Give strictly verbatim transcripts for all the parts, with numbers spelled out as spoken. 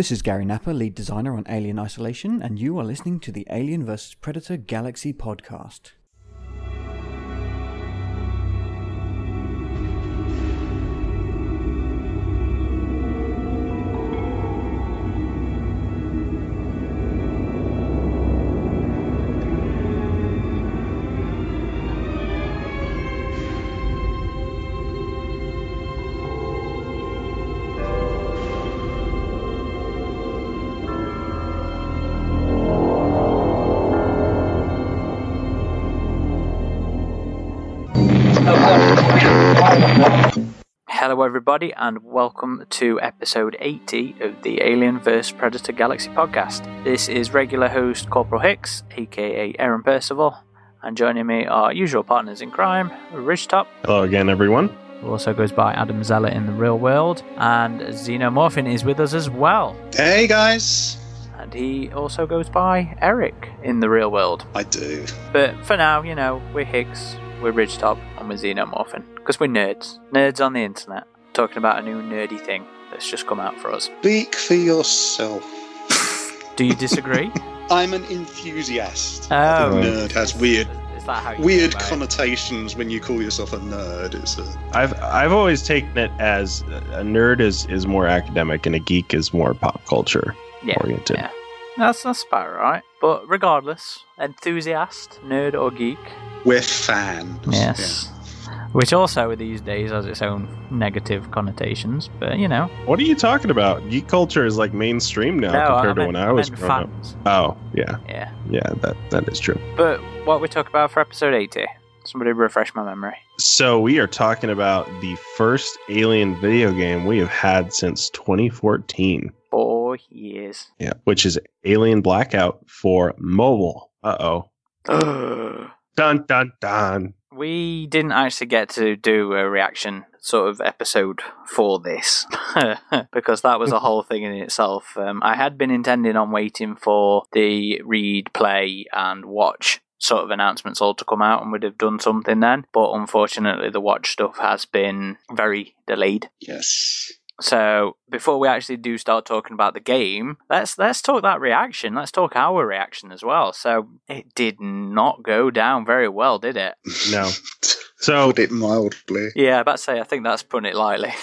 This is Gary Knapper, lead designer on Alien Isolation, and you are listening to the Alien versus. Predator Galaxy Podcast. Hello everybody and welcome to episode eighty of the Alien versus. Predator Galaxy Podcast. This is regular host Corporal Hicks, aka Aaron Percival, and joining me are usual partners in crime, Ridgetop. Hello again everyone. Who also goes by Adam Zeller in the real world, and Xenomorphine is with us as well. Hey guys! And he also goes by Eric in the real world. I do. But for now, you know, we're Hicks, we're Ridgetop, and we're Xenomorphine. Because we're nerds. Nerds on the internet. Talking about a new nerdy thing that's just come out for us. Speak for yourself. Do you disagree? I'm an enthusiast. Oh. A nerd has weird is that how you weird connotations it? When you call yourself a nerd. It's a... I've I've always taken it as a nerd is, is more academic and a geek is more pop culture yeah, oriented. Yeah. That's, that's about right. But regardless, enthusiast, nerd or geek. We're fans. Yes. Yeah. Which also these days has its own negative connotations, but you know. What are you talking about? Geek culture is like mainstream now no, compared I meant, to when I was growing fans. Up. Oh, yeah. Yeah. Yeah, that, that is true. But what we talk about for episode eighty, somebody refresh my memory. So we are talking about the first Alien video game we have had since twenty fourteen. Four years. Yeah, which is Alien Blackout for mobile. Uh-oh. Dun, dun, dun. We didn't actually get to do a reaction sort of episode for this because that was a whole thing in itself. Um, I had been intending on waiting for the read, play and watch sort of announcements all to come out and would have done something then. But unfortunately, the watch stuff has been very delayed. Yes. So before we actually do start talking about the game, let's let's talk that reaction. Let's talk our reaction as well. So it did not go down very well, did it? No. So put it mildly. Yeah, I about to say I think that's putting it lightly.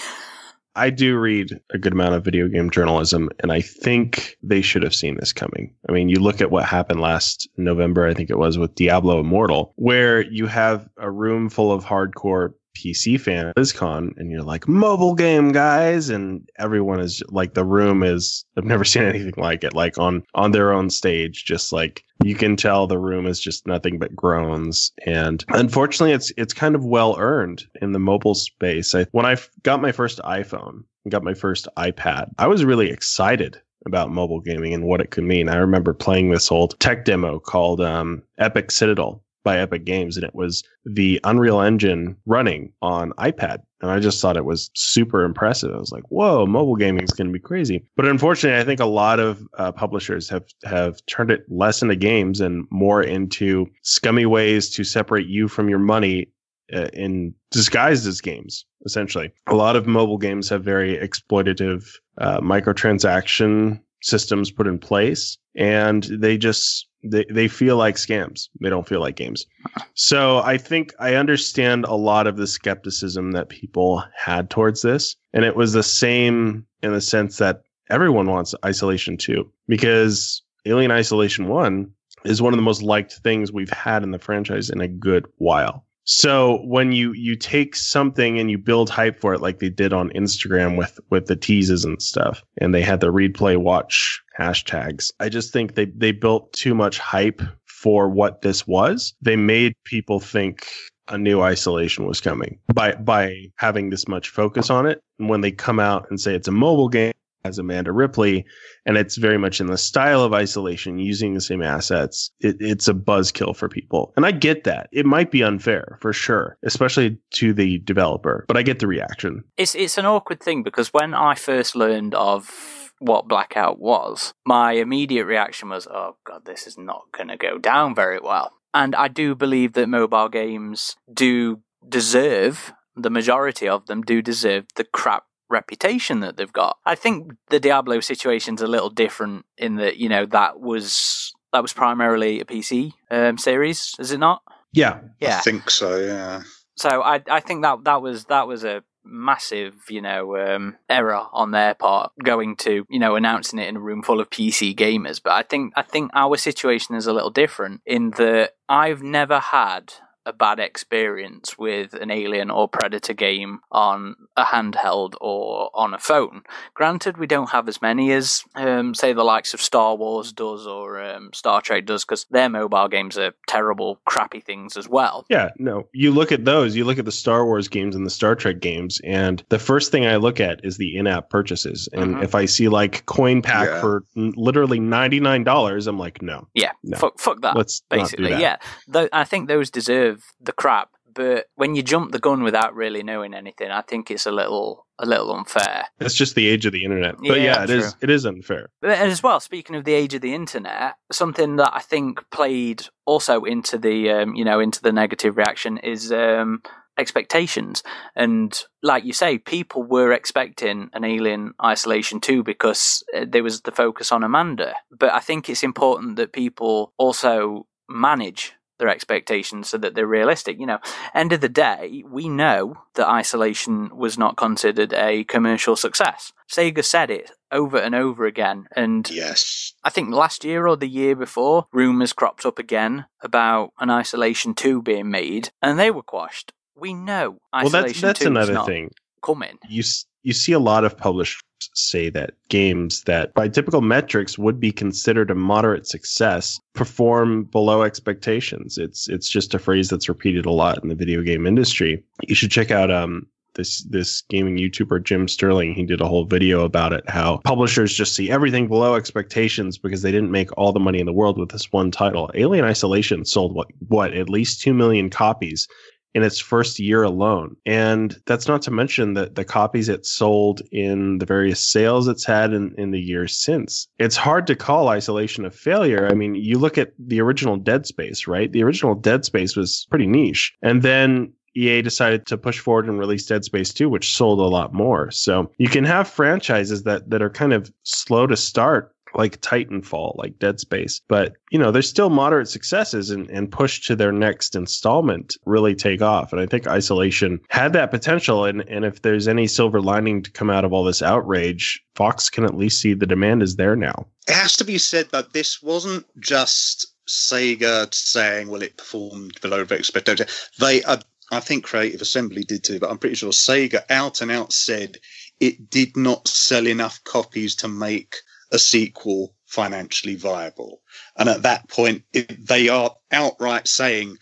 I do read a good amount of video game journalism, and I think they should have seen this coming. I mean, you look at what happened last November, I think it was with Diablo Immortal, where you have a room full of hardcore P C fan at BlizzCon, and you're like, mobile game, guys, and everyone is like, the room is, I've never seen anything like it, like on on their own stage, just like, you can tell the room is just nothing but groans, and unfortunately, it's it's kind of well-earned in the mobile space. I, when I got my first iPhone, got my first iPad, I was really excited about mobile gaming and what it could mean. I remember playing this old tech demo called um, Epic Citadel by Epic Games, and it was the Unreal Engine running on iPad. And I just thought it was super impressive. I was like, whoa, mobile gaming is going to be crazy. But unfortunately, I think a lot of uh, publishers have, have turned it less into games and more into scummy ways to separate you from your money uh, in disguised as games, essentially. A lot of mobile games have very exploitative uh, microtransaction systems put in place, and they just... They they feel like scams. They don't feel like games. So I think I understand a lot of the skepticism that people had towards this. And it was the same in the sense that everyone wants Isolation two, because Alien Isolation one is one of the most liked things we've had in the franchise in a good while. So when you, you take something and you build hype for it, like they did on Instagram with, with the teases and stuff, and they had the read, play, watch hashtags. I just think they, they built too much hype for what this was. They made people think a new Isolation was coming by, by having this much focus on it. And when they come out and say it's a mobile game, as Amanda Ripley, and it's very much in the style of Isolation, using the same assets, it, it's a buzzkill for people. And I get that. It might be unfair, for sure, especially to the developer, but I get the reaction. It's it's an awkward thing, because when I first learned of what Blackout was, my immediate reaction was, oh god, this is not going to go down very well. And I do believe that mobile games do deserve, the majority of them do deserve the crap reputation that they've got. I think the Diablo situation's a little different in that, you know, that was that was primarily a P C um, series, is it not? Yeah, yeah, I think so. Yeah. So I I think that that was that was a massive, you know, um, error on their part, going to, you know, announcing it in a room full of P C gamers. But I think I think our situation is a little different in that I've never had a bad experience with an Alien or Predator game on a handheld or on a phone. Granted, we don't have as many as, um, say, the likes of Star Wars does or um, Star Trek does, because their mobile games are terrible, crappy things as well. Yeah, no, you look at those, you look at the Star Wars games and the Star Trek games, and the first thing I look at is the in-app purchases. And mm-hmm. if I see, like, coin pack yeah. for literally ninety-nine dollars, I'm like, no. Yeah, no. Fuck, fuck that, Let's basically. That. Yeah, Th- I think those deserve the crap, but when you jump the gun without really knowing anything, I think it's a little a little unfair. It's just the age of the internet, but yeah, yeah it true. is it is unfair. And as well, speaking of the age of the internet, something that I think played also into the um, you know into the negative reaction is um, expectations. And like you say, people were expecting an Alien Isolation two because there was the focus on Amanda, but I think it's important that people also manage their expectations so that they're realistic. You know, end of the day, we know that Isolation was not considered a commercial success. Sega said it over and over again, and yes, I think last year or the year before, rumours cropped up again about an Isolation two being made, and they were quashed. We know Isolation well, that's, that's two another is not thing. coming. You you see a lot of publishers say that games that by typical metrics would be considered a moderate success perform below expectations. It's it's just a phrase that's repeated a lot in the video game industry. You should check out um this this gaming YouTuber Jim Sterling. He did a whole video about it, how publishers just see everything below expectations because they didn't make all the money in the world with this one title. Alien Isolation sold what what at least two million copies in its first year alone. And that's not to mention that the copies it sold in the various sales it's had in, in the years since. It's hard to call Isolation a failure. I mean, you look at the original Dead Space, right? The original Dead Space was pretty niche. And then E A decided to push forward and release Dead Space two, which sold a lot more. So you can have franchises that that are kind of slow to start, like Titanfall, like Dead Space. But, you know, there's still moderate successes, and, and push to their next installment really take off. And I think Isolation had that potential. And, and if there's any silver lining to come out of all this outrage, Fox can at least see the demand is there now. It has to be said that this wasn't just Sega saying, well, it performed below expectation. They, uh, I think Creative Assembly did too, but I'm pretty sure Sega out and out said it did not sell enough copies to make a sequel financially viable. And at that point, it, they are outright saying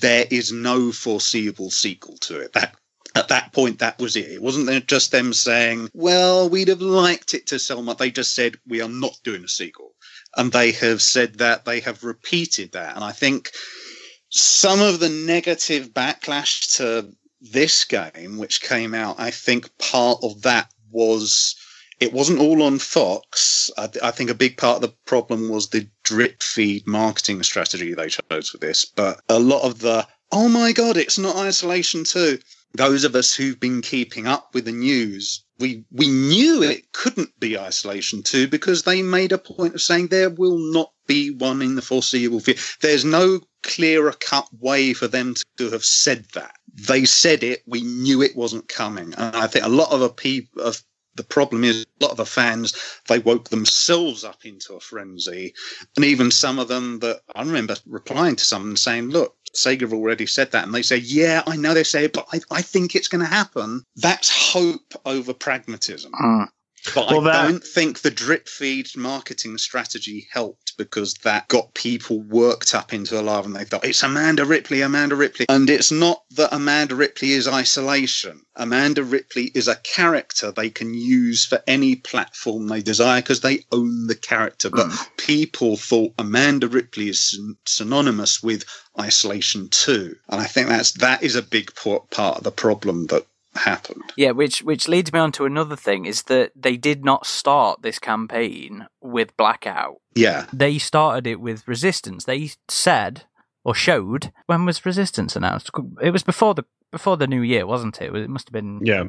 there is no foreseeable sequel to it. That at that point, that was it. It wasn't just them saying, well, we'd have liked it to sell much. They just said, we are not doing a sequel. And they have said that, they have repeated that. And I think some of the negative backlash to this game, which came out, I think part of that was, it wasn't all on Fox. I, th- I think a big part of the problem was the drip feed marketing strategy they chose for this. But a lot of the, oh my God, it's not Isolation two. Those of us who've been keeping up with the news, we, we knew it couldn't be Isolation two because they made a point of saying there will not be one in the foreseeable future. There's no clearer cut way for them to have said that. They said it. We knew it wasn't coming. And I think a lot of people of the problem is a lot of the fans, they woke themselves up into a frenzy. And even some of them that I remember replying to someone saying, look, Sega have already said that. And they say, yeah, I know they say it, but I, I think it's going to happen. That's hope over pragmatism. Mm. But well, I that... don't think the drip feed marketing strategy helped, because that got people worked up into a live and they thought, it's Amanda Ripley, Amanda Ripley. And it's not that Amanda Ripley is Isolation. Amanda Ripley is a character they can use for any platform they desire because they own the character. But mm. people thought Amanda Ripley is synonymous with Isolation two. And I think that's that is a big part of the problem that happened. Yeah, which which leads me on to another thing, is that they did not start this campaign with Blackout. Yeah. They started it with Resistance. They said, or showed, when was Resistance announced? It was before the before the new year, wasn't it? It must have been yeah,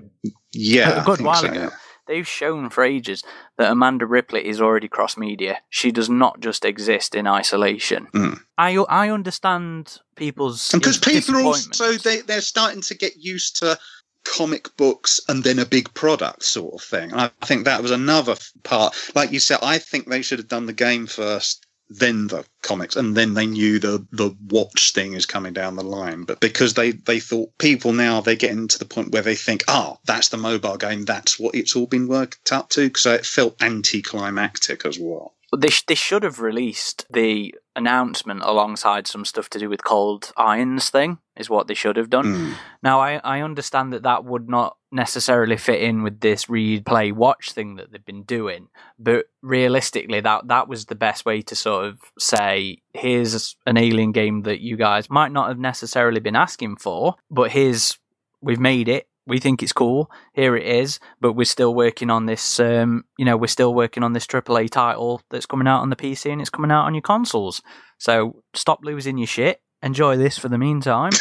yeah, a good while so, ago. Yeah. They've shown for ages that Amanda Ripley is already cross-media. She does not just exist in isolation. Mm. I I understand people's because people are also they they're starting to get used to comic books and then a big product sort of thing. And I think that was another part. Like you said, I think they should have done the game first, then the comics, and then they knew the the watch thing is coming down the line. But because they they thought people now, they're getting to the point where they think, ah, oh, that's the mobile game, that's what it's all been worked up to. So it felt anticlimactic as well. They sh- they should have released the announcement alongside some stuff to do with Cold Iron's thing, is what they should have done. Mm. Now, I, I understand that that would not necessarily fit in with this read, play, watch thing that they've been doing, but realistically, that, that was the best way to sort of say, here's an Alien game that you guys might not have necessarily been asking for, but here's, we've made it. We think it's cool. Here it is, but we're still working on this. Um, you know, we're still working on this triple A title that's coming out on the P C and it's coming out on your consoles. So stop losing your shit. Enjoy this for the meantime.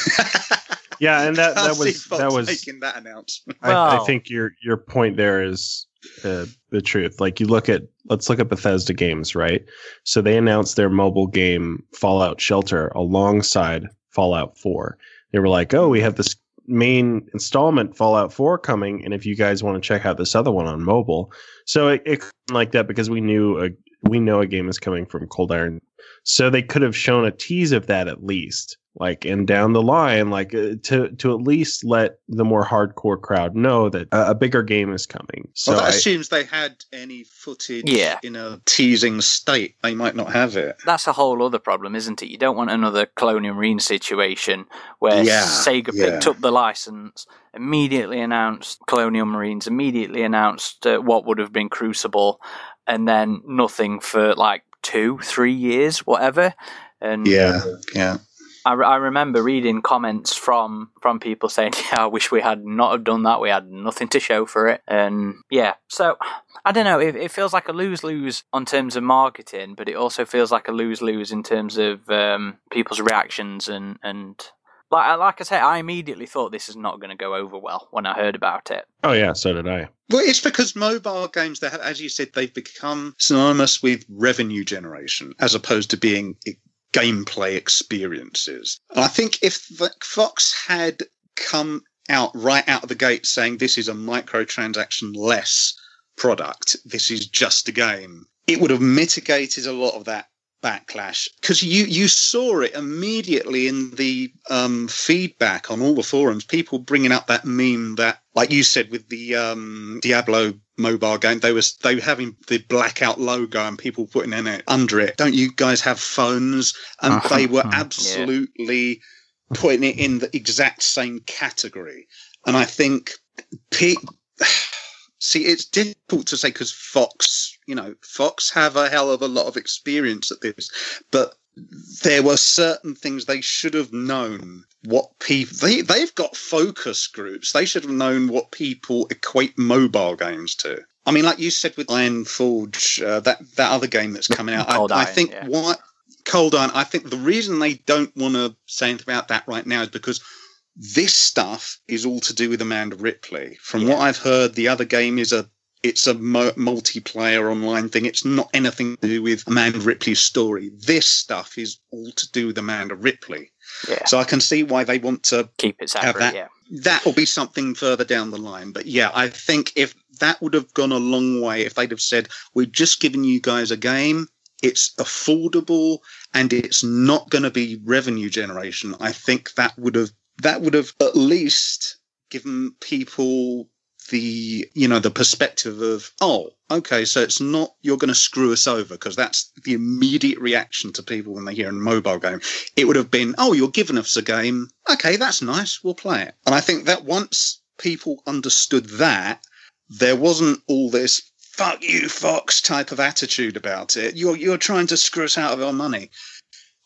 Yeah, and that, that was that was making that announcement. I, well, I think your your point there is uh, the truth. Like, you look at let's look at Bethesda games, right? So they announced their mobile game Fallout Shelter alongside Fallout four. They were like, oh, we have this main installment Fallout four coming, and if you guys want to check out this other one on mobile. So it, it like that because we knew a, we know a game is coming from Cold Iron, so they could have shown a tease of that at least, like, and down the line, like uh, to to at least let the more hardcore crowd know that a, a bigger game is coming. So well, that I, assumes they had any footage yeah. in a teasing state. They might not have it. That's a whole other problem, isn't it? You don't want another Colonial Marines situation where yeah, Sega yeah. picked up the license, immediately announced Colonial Marines, immediately announced uh, what would have been Crucible, and then nothing for like two, three years, whatever. And yeah, yeah. I, I remember reading comments from, from people saying, yeah, I wish we had not have done that. We had nothing to show for it. And yeah, so I don't know. It, it feels like a lose-lose on terms of marketing, but it also feels like a lose-lose in terms of um, people's reactions. And, and like, like I say, I immediately thought this is not going to go over well when I heard about it. Oh, yeah, so did I. Well, it's because mobile games, they have, as you said, they've become synonymous with revenue generation as opposed to being gameplay experiences. And I think if Fox had come out right out of the gate saying this is a microtransaction-less product, this is just a game, it would have mitigated a lot of that backlash, because you you saw it immediately in the um feedback on all the forums, people bringing up that meme that, like you said, with the um Diablo mobile game, they was they were having the Blackout logo and people putting in it under it, don't you guys have phones, and uh-huh. they were absolutely yeah. putting it in the exact same category. And I think pe- see, it's difficult to say because Fox, you know, Fox have a hell of a lot of experience at this, but there were certain things they should have known what people, they, they've got focus groups. They should have known what people equate mobile games to. I mean, like you said with Iron Forge, uh, that, that other game that's coming out, Cold I, Iron, I think yeah. what Cold Iron, I think the reason they don't want to say anything about that right now is because this stuff is all to do with Amanda Ripley. From yeah. what I've heard, the other game is a it's a mo- multiplayer online thing. It's not anything to do with Amanda Ripley's story. This stuff is all to do with Amanda Ripley. Yeah. So I can see why they want to keep it separate. Have that. Yeah. That will be something further down the line. But yeah, I think if that would have gone a long way, if they'd have said, "We've just given you guys a game. It's affordable and it's not going to be revenue generation." I think that would have. That would have at least given people the, you know, the perspective of, oh, okay, so it's not you're going to screw us over, because that's the immediate reaction to people when they hear a mobile game. It would have been, oh, you're giving us a game. Okay, that's nice. We'll play it. And I think that once people understood that, there wasn't all this fuck you, Fox type of attitude about it. You're, you're trying to screw us out of our money.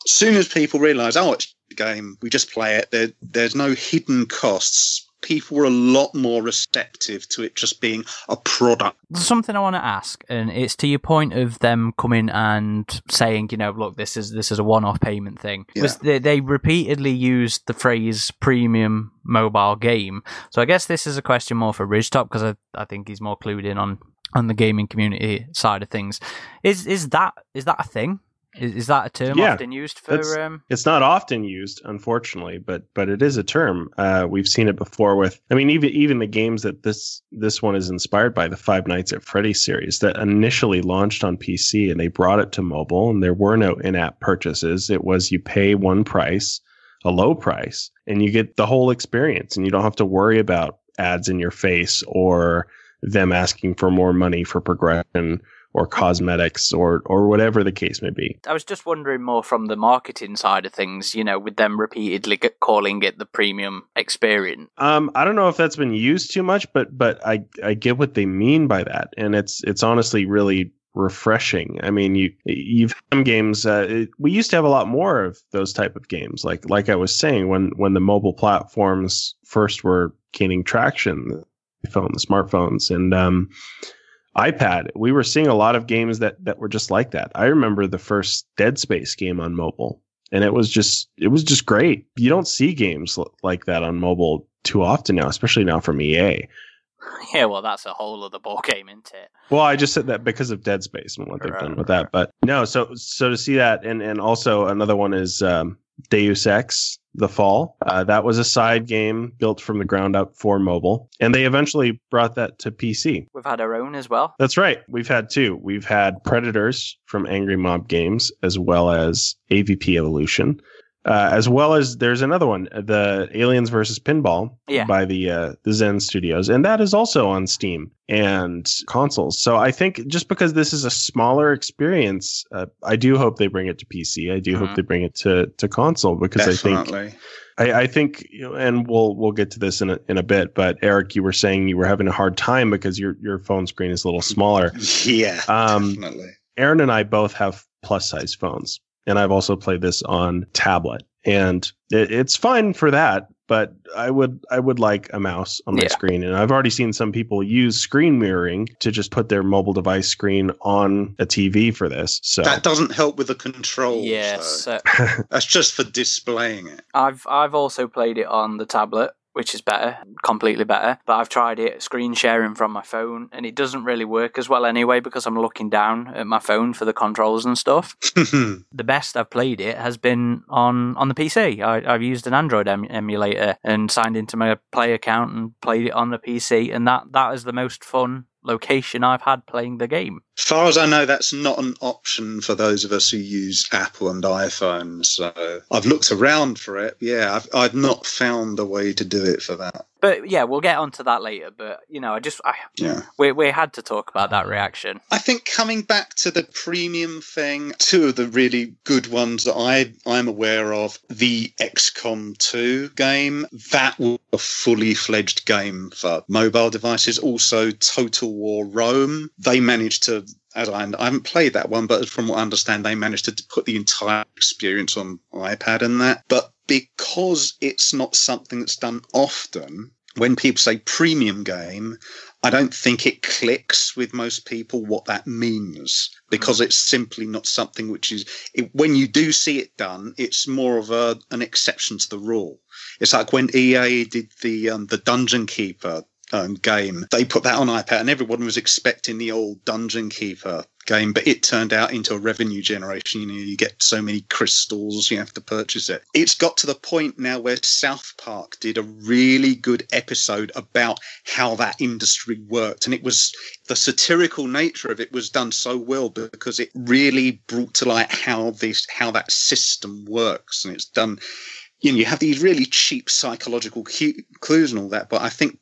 As soon as people realise, oh, it's game, we just play it, there, there's no hidden costs, people were a lot more receptive to it just being a product. There's something I want to ask, and it's to your point of them coming and saying, you know, look, this is this is a one-off payment thing. Yeah. Was they, they repeatedly used the phrase premium mobile game. So I guess this is a question more for Ridgetop, because I, I think he's more clued in on, on the gaming community side of things. Is is that is that a thing? Is, is that a term yeah, often used for? It's, um... it's not often used, unfortunately, but but it is a term. Uh, we've seen it before with, I mean, even even the games that this this one is inspired by, the Five Nights at Freddy's series that initially launched on P C and they brought it to mobile, and there were no in-app purchases. It was you pay one price, a low price, and you get the whole experience, and you don't have to worry about ads in your face or them asking for more money for progression or cosmetics, or or whatever the case may be. I was just wondering more from the marketing side of things, you know, with them repeatedly calling it the premium experience. Um, I don't know if that's been used too much, but but I, I get what they mean by that. And it's it's honestly really refreshing. I mean, you, you've some games, uh, it, we used to have a lot more of those type of games. Like like I was saying, when, when the mobile platforms first were gaining traction, the phone, the smartphones, and... um. iPad, we were seeing a lot of games that, that were just like that. I remember the first Dead Space game on mobile, and it was just it was just great. You don't see games l- like that on mobile too often now, especially now from E A. Yeah, well, that's a whole other ball game, isn't it? Well, I just said that because of Dead Space and what they've right, done with that. But no, so so to see that, and, and also another one is um, Deus Ex, The Fall. Uh, that was a side game built from the ground up for mobile, and they eventually brought that to P C. We've had our own as well. That's right. We've had two. We've had Predators from Angry Mob Games, as well as A V P Evolution. Uh, as well as there's another one, the Aliens versus Pinball yeah. by the uh, the Zen Studios, and that is also on Steam and consoles. So I think just because this is a smaller experience, uh, I do hope they bring it to P C. I do mm-hmm. hope they bring it to, to console because Definitely. I think I, I think, you know, and we'll we'll get to this in a, in a bit. But Eric, you were saying you were having a hard time because your your phone screen is a little smaller. yeah, um, definitely. Aaron and I both have plus size phones. And I've also played this on tablet, and it, it's fine for that. But I would I would like a mouse on my yeah. screen. And I've already seen some people use screen mirroring to just put their mobile device screen on a T V for this. So that doesn't help with the controls. Yes, uh, that's just for displaying it. I've I've also played it on the tablet, which is better, completely better. But I've tried it screen sharing from my phone, and it doesn't really work as well anyway because I'm looking down at my phone for the controls and stuff. The best I've played it has been on, on the P C. I, I've used an Android em- emulator and signed into my Play account and played it on the P C, and that, that is the most fun location I've had playing the game. As far as I know, that's not an option for those of us who use Apple and iPhone, so I've looked around for it. Yeah, I've, I've not found a way to do it for that. But yeah, we'll get onto that later. But, you know, I just, I, yeah. we, we had to talk about that reaction. I think coming back to the premium thing, two of the really good ones that I, I'm aware of, the X COM two game, that was a fully fledged game for mobile devices. Also, Total War Rome, they managed to, as I, I haven't played that one, but from what I understand, they managed to put the entire experience on iPad and that. But because it's not something that's done often, when people say premium game, I don't think it clicks with most people what that means, because it's simply not something which is, it, when you do see it done, it's more of a, an exception to the rule. It's like when E A did the um, the Dungeon Keeper Um, game. They put that on iPad, and everyone was expecting the old Dungeon Keeper game, but it turned out into a revenue generation. You know, you get so many crystals, you have to purchase it. It's got to the point now where South Park did a really good episode about how that industry worked, and it was the satirical nature of it was done so well because it really brought to light how this how that system works, and it's done. You know, you have these really cheap psychological clues and all that, but I think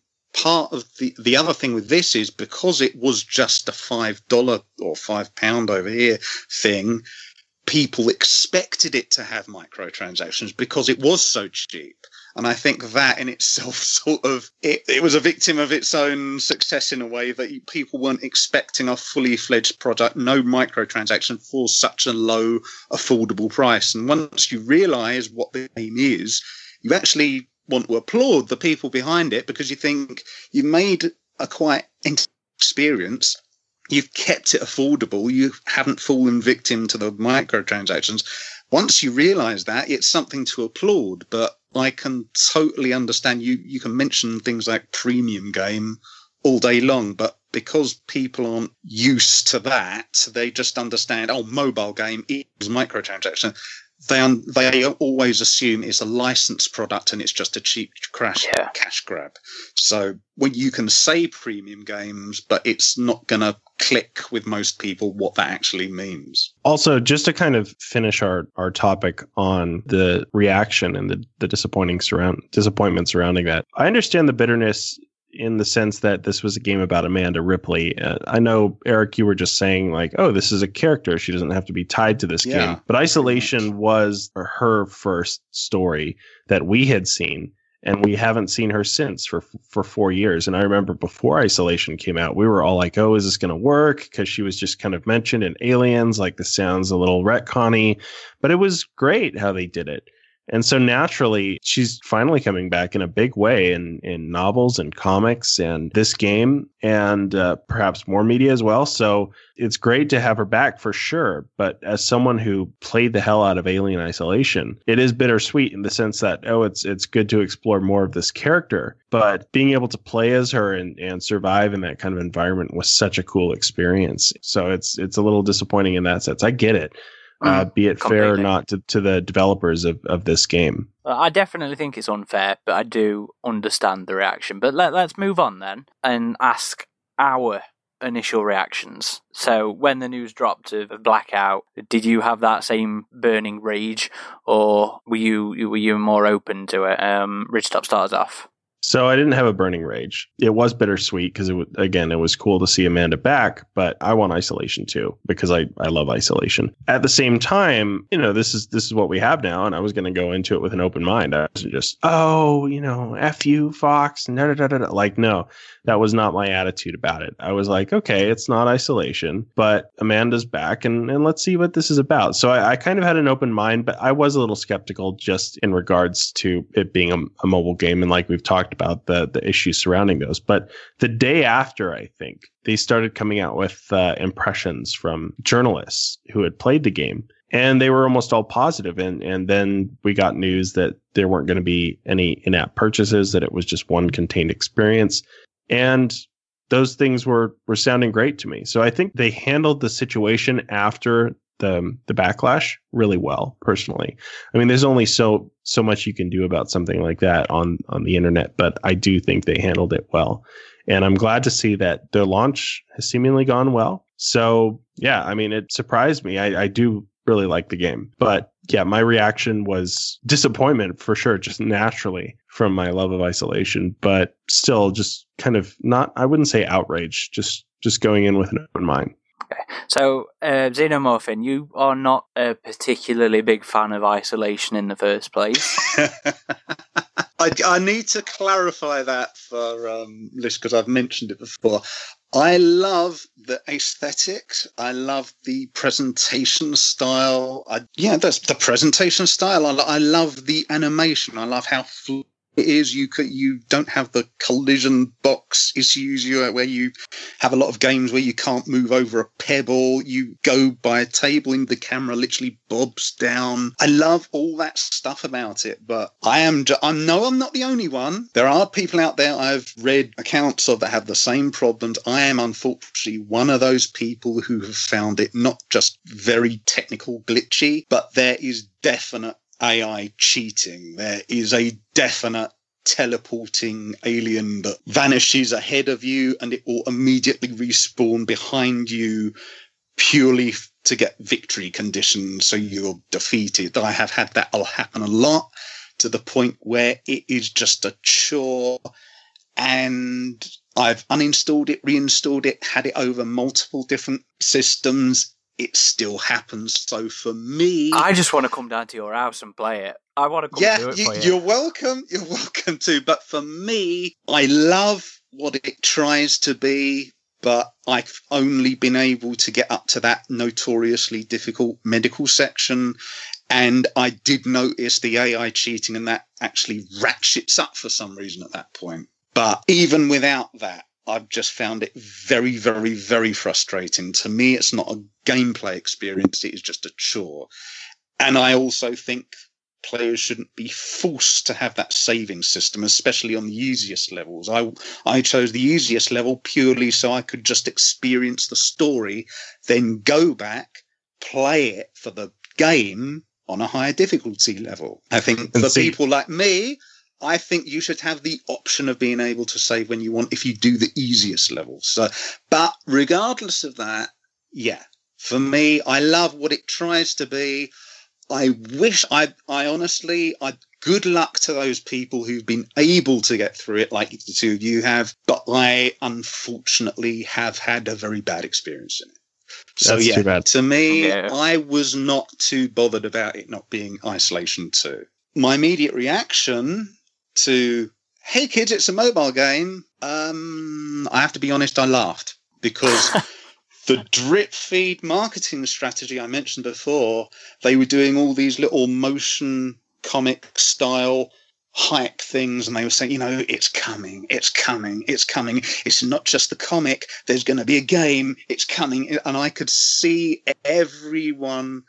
part of the, the other thing with this is because it was just a five dollars or five pounds over here thing, people expected it to have microtransactions because it was so cheap. And I think that in itself sort of, it, it was a victim of its own success in a way that people weren't expecting a fully fledged product, no microtransaction for such a low, affordable price. And once you realize what the game is, you actually want to applaud the people behind it, because you think you've made a quite interesting experience. You've kept it affordable. You haven't fallen victim to the microtransactions. Once you realise that, it's something to applaud. But I can totally understand you. You can mention things like premium game all day long, but because people aren't used to that, they just understand, oh, mobile game equals microtransaction. They un- they always assume it's a licensed product and it's just a cheap crash yeah. cash grab. So when you can say premium games, but it's not going to click with most people what that actually means. Also, just to kind of finish our, our topic on the reaction and the, the disappointing surround disappointment surrounding that, I understand the bitterness in the sense that this was a game about Amanda Ripley. Uh, I know, Eric, you were just saying like, oh, this is a character. She doesn't have to be tied to this yeah, game. But Isolation was her first story that we had seen, and we haven't seen her since for for four years. And I remember before Isolation came out, we were all like, oh, is this going to work? Because she was just kind of mentioned in Aliens. Like, this sounds a little retcon-y. But it was great how they did it. And so naturally, she's finally coming back in a big way in, in novels and comics and this game and uh, perhaps more media as well. So it's great to have her back for sure. But as someone who played the hell out of Alien Isolation, it is bittersweet in the sense that, oh, it's it's good to explore more of this character. But being able to play as her and, and survive in that kind of environment was such a cool experience. So it's it's a little disappointing in that sense. I get it. Uh, be it completely. fair or not to, to the developers of, of this game. I definitely think it's unfair, but I do understand the reaction. But let, let's move on then and ask our initial reactions. So when the news dropped of Blackout, did you have that same burning rage, or were you were you more open to it? Um, Ridgetop starts off. So I didn't have a burning rage. It was bittersweet because, it was, again, it was cool to see Amanda back, but I want Isolation too because I, I love Isolation. At the same time, you know, this is this is what we have now, and I was going to go into it with an open mind. I wasn't just, oh, you know, F you, Fox, da, da, da, da. Like, no, that was not my attitude about it. I was like, okay, it's not Isolation, but Amanda's back, and, and let's see what this is about. So I, I kind of had an open mind, but I was a little skeptical just in regards to it being a, a mobile game, and like we've talked about the the issues surrounding those. But the day after, I think they started coming out with uh, impressions from journalists who had played the game, and they were almost all positive. And and then we got news that there weren't going to be any in-app purchases, that it was just one contained experience. And those things were were sounding great to me. So I think they handled the situation after the the backlash really well, personally. I mean, there's only so so much you can do about something like that on on the internet, but I do think they handled it well. And I'm glad to see that their launch has seemingly gone well. So yeah, I mean, it surprised me. I, I do really like the game. But yeah, my reaction was disappointment for sure, just naturally from my love of Isolation, but still just kind of not, I wouldn't say outraged, just just going in with an open mind. Okay. So, uh, Xenomorphine, you are not a particularly big fan of Isolation in the first place. I, I need to clarify that for um, Liz, because I've mentioned it before. I love the aesthetics. I love the presentation style. I, yeah, that's the presentation style. I, I love the animation. I love how fluid it is. You could, you don't have the collision box issues you, where you have a lot of games where you can't move over a pebble. You go by a table and the camera literally bobs down. I love all that stuff about it, but I am, I know I'm not the only one. There are people out there I've read accounts of that have the same problems. I am unfortunately one of those people who have found it not just very technical glitchy, but there is definite A I cheating. There is a definite teleporting alien that vanishes ahead of you and it will immediately respawn behind you purely to get victory conditions, so you're defeated. I have had that all happen a lot, to the point where it is just a chore, and I've uninstalled it, reinstalled it, had it over multiple different systems. It still happens. So for me, I just want to come down to your house and play it. I want to come yeah, do it you, for you. You're welcome. You're welcome to. But for me, I love what it tries to be, but I've only been able to get up to that notoriously difficult medical section. And I did notice the A I cheating, and that actually ratchets up for some reason at that point. But even without that, I've just found it very, very, very frustrating. To me, it's not a gameplay experience. It is just a chore. And I also think players shouldn't be forced to have that saving system, especially on the easiest levels. I I chose the easiest level purely so I could just experience the story, then go back, play it for the game on a higher difficulty level. I think for see, people like me, I think you should have the option of being able to save when you want if you do the easiest level. So, but regardless of that, yeah, for me, I love what it tries to be. I wish I, I honestly, I good luck to those people who've been able to get through it like the two of you have, but I unfortunately have had a very bad experience in it. So That's yeah, too bad. to me, yeah. I was not too bothered about it not being Isolation two. My immediate reaction to, hey kids, it's a mobile game. Um, I have to be honest, I laughed because the drip feed marketing strategy I mentioned before, they were doing all these little motion comic style hype things. And they were saying, you know, it's coming, it's coming, it's coming. It's not just the comic. There's going to be a game. It's coming. And I could see everyone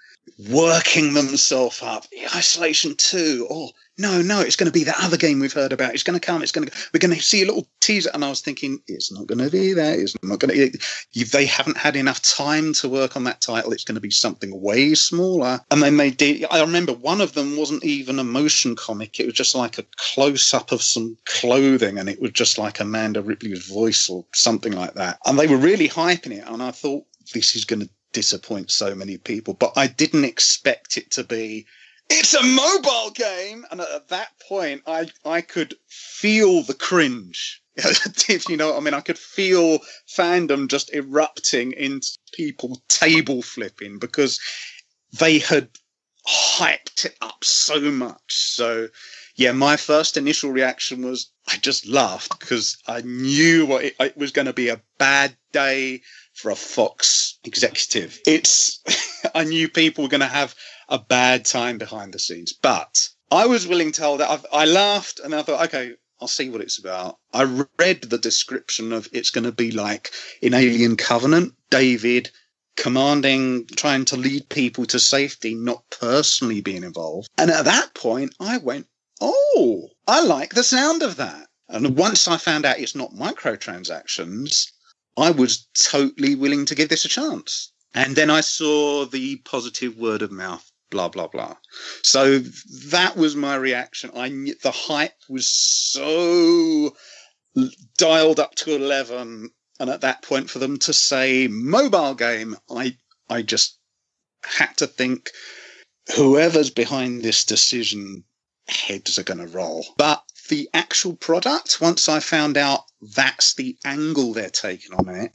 working themselves up. Isolation two. Oh, no, no, it's going to be that other game we've heard about. It's going to come. It's going to, we're going to see a little teaser. And I was thinking, it's not going to be that. It's not going to, you, they haven't had enough time to work on that title. It's going to be something way smaller. And then they did. I remember one of them wasn't even a motion comic. It was just like a close up of some clothing. And it was just like Amanda Ripley's voice or something like that. And they were really hyping it. And I thought, this is going to disappoint so many people. But I didn't expect it to be, it's a mobile game, and at that point, I I could feel the cringe, if you know what I mean. I could feel fandom just erupting into people table flipping because they had hyped it up so much. So, yeah, my first initial reaction was I just laughed because I knew what it, it was going to be a bad day for a Fox executive. It's I knew people were going to have a bad time behind the scenes, but I was willing to hold that. I laughed and I thought, okay, I'll see what it's about. I read the description of it's going to be like in Alien Covenant, David commanding, trying to lead people to safety, not personally being involved. And at that point I went, oh, I like the sound of that. And once I found out it's not microtransactions, I was totally willing to give this a chance. And then I saw the positive word of mouth, blah, blah, blah. So that was my reaction. I knew the hype was so dialed up to eleven. And at that point, for them to say mobile game, I, I just had to think whoever's behind this decision, heads are going to roll. But the actual product, once I found out that's the angle they're taking on it,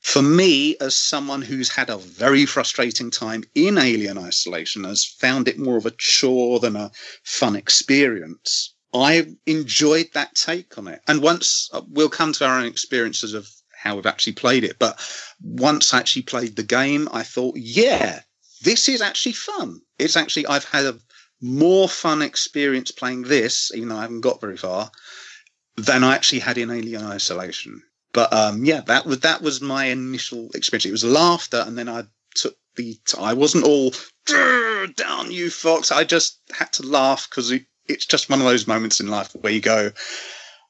for me, as someone who's had a very frustrating time in Alien Isolation, has found it more of a chore than a fun experience, I enjoyed that take on it. And once uh, we'll come to our own experiences of how we've actually played it. But once I actually played the game, I thought, yeah, this is actually fun. It's actually, I've had a more fun experience playing this, even though I haven't got very far, than I actually had in Alien Isolation. But um, yeah, that was that was my initial experience. It was laughter, and then I took the. T- I wasn't all down, you Fox. I just had to laugh because it, it's just one of those moments in life where you go,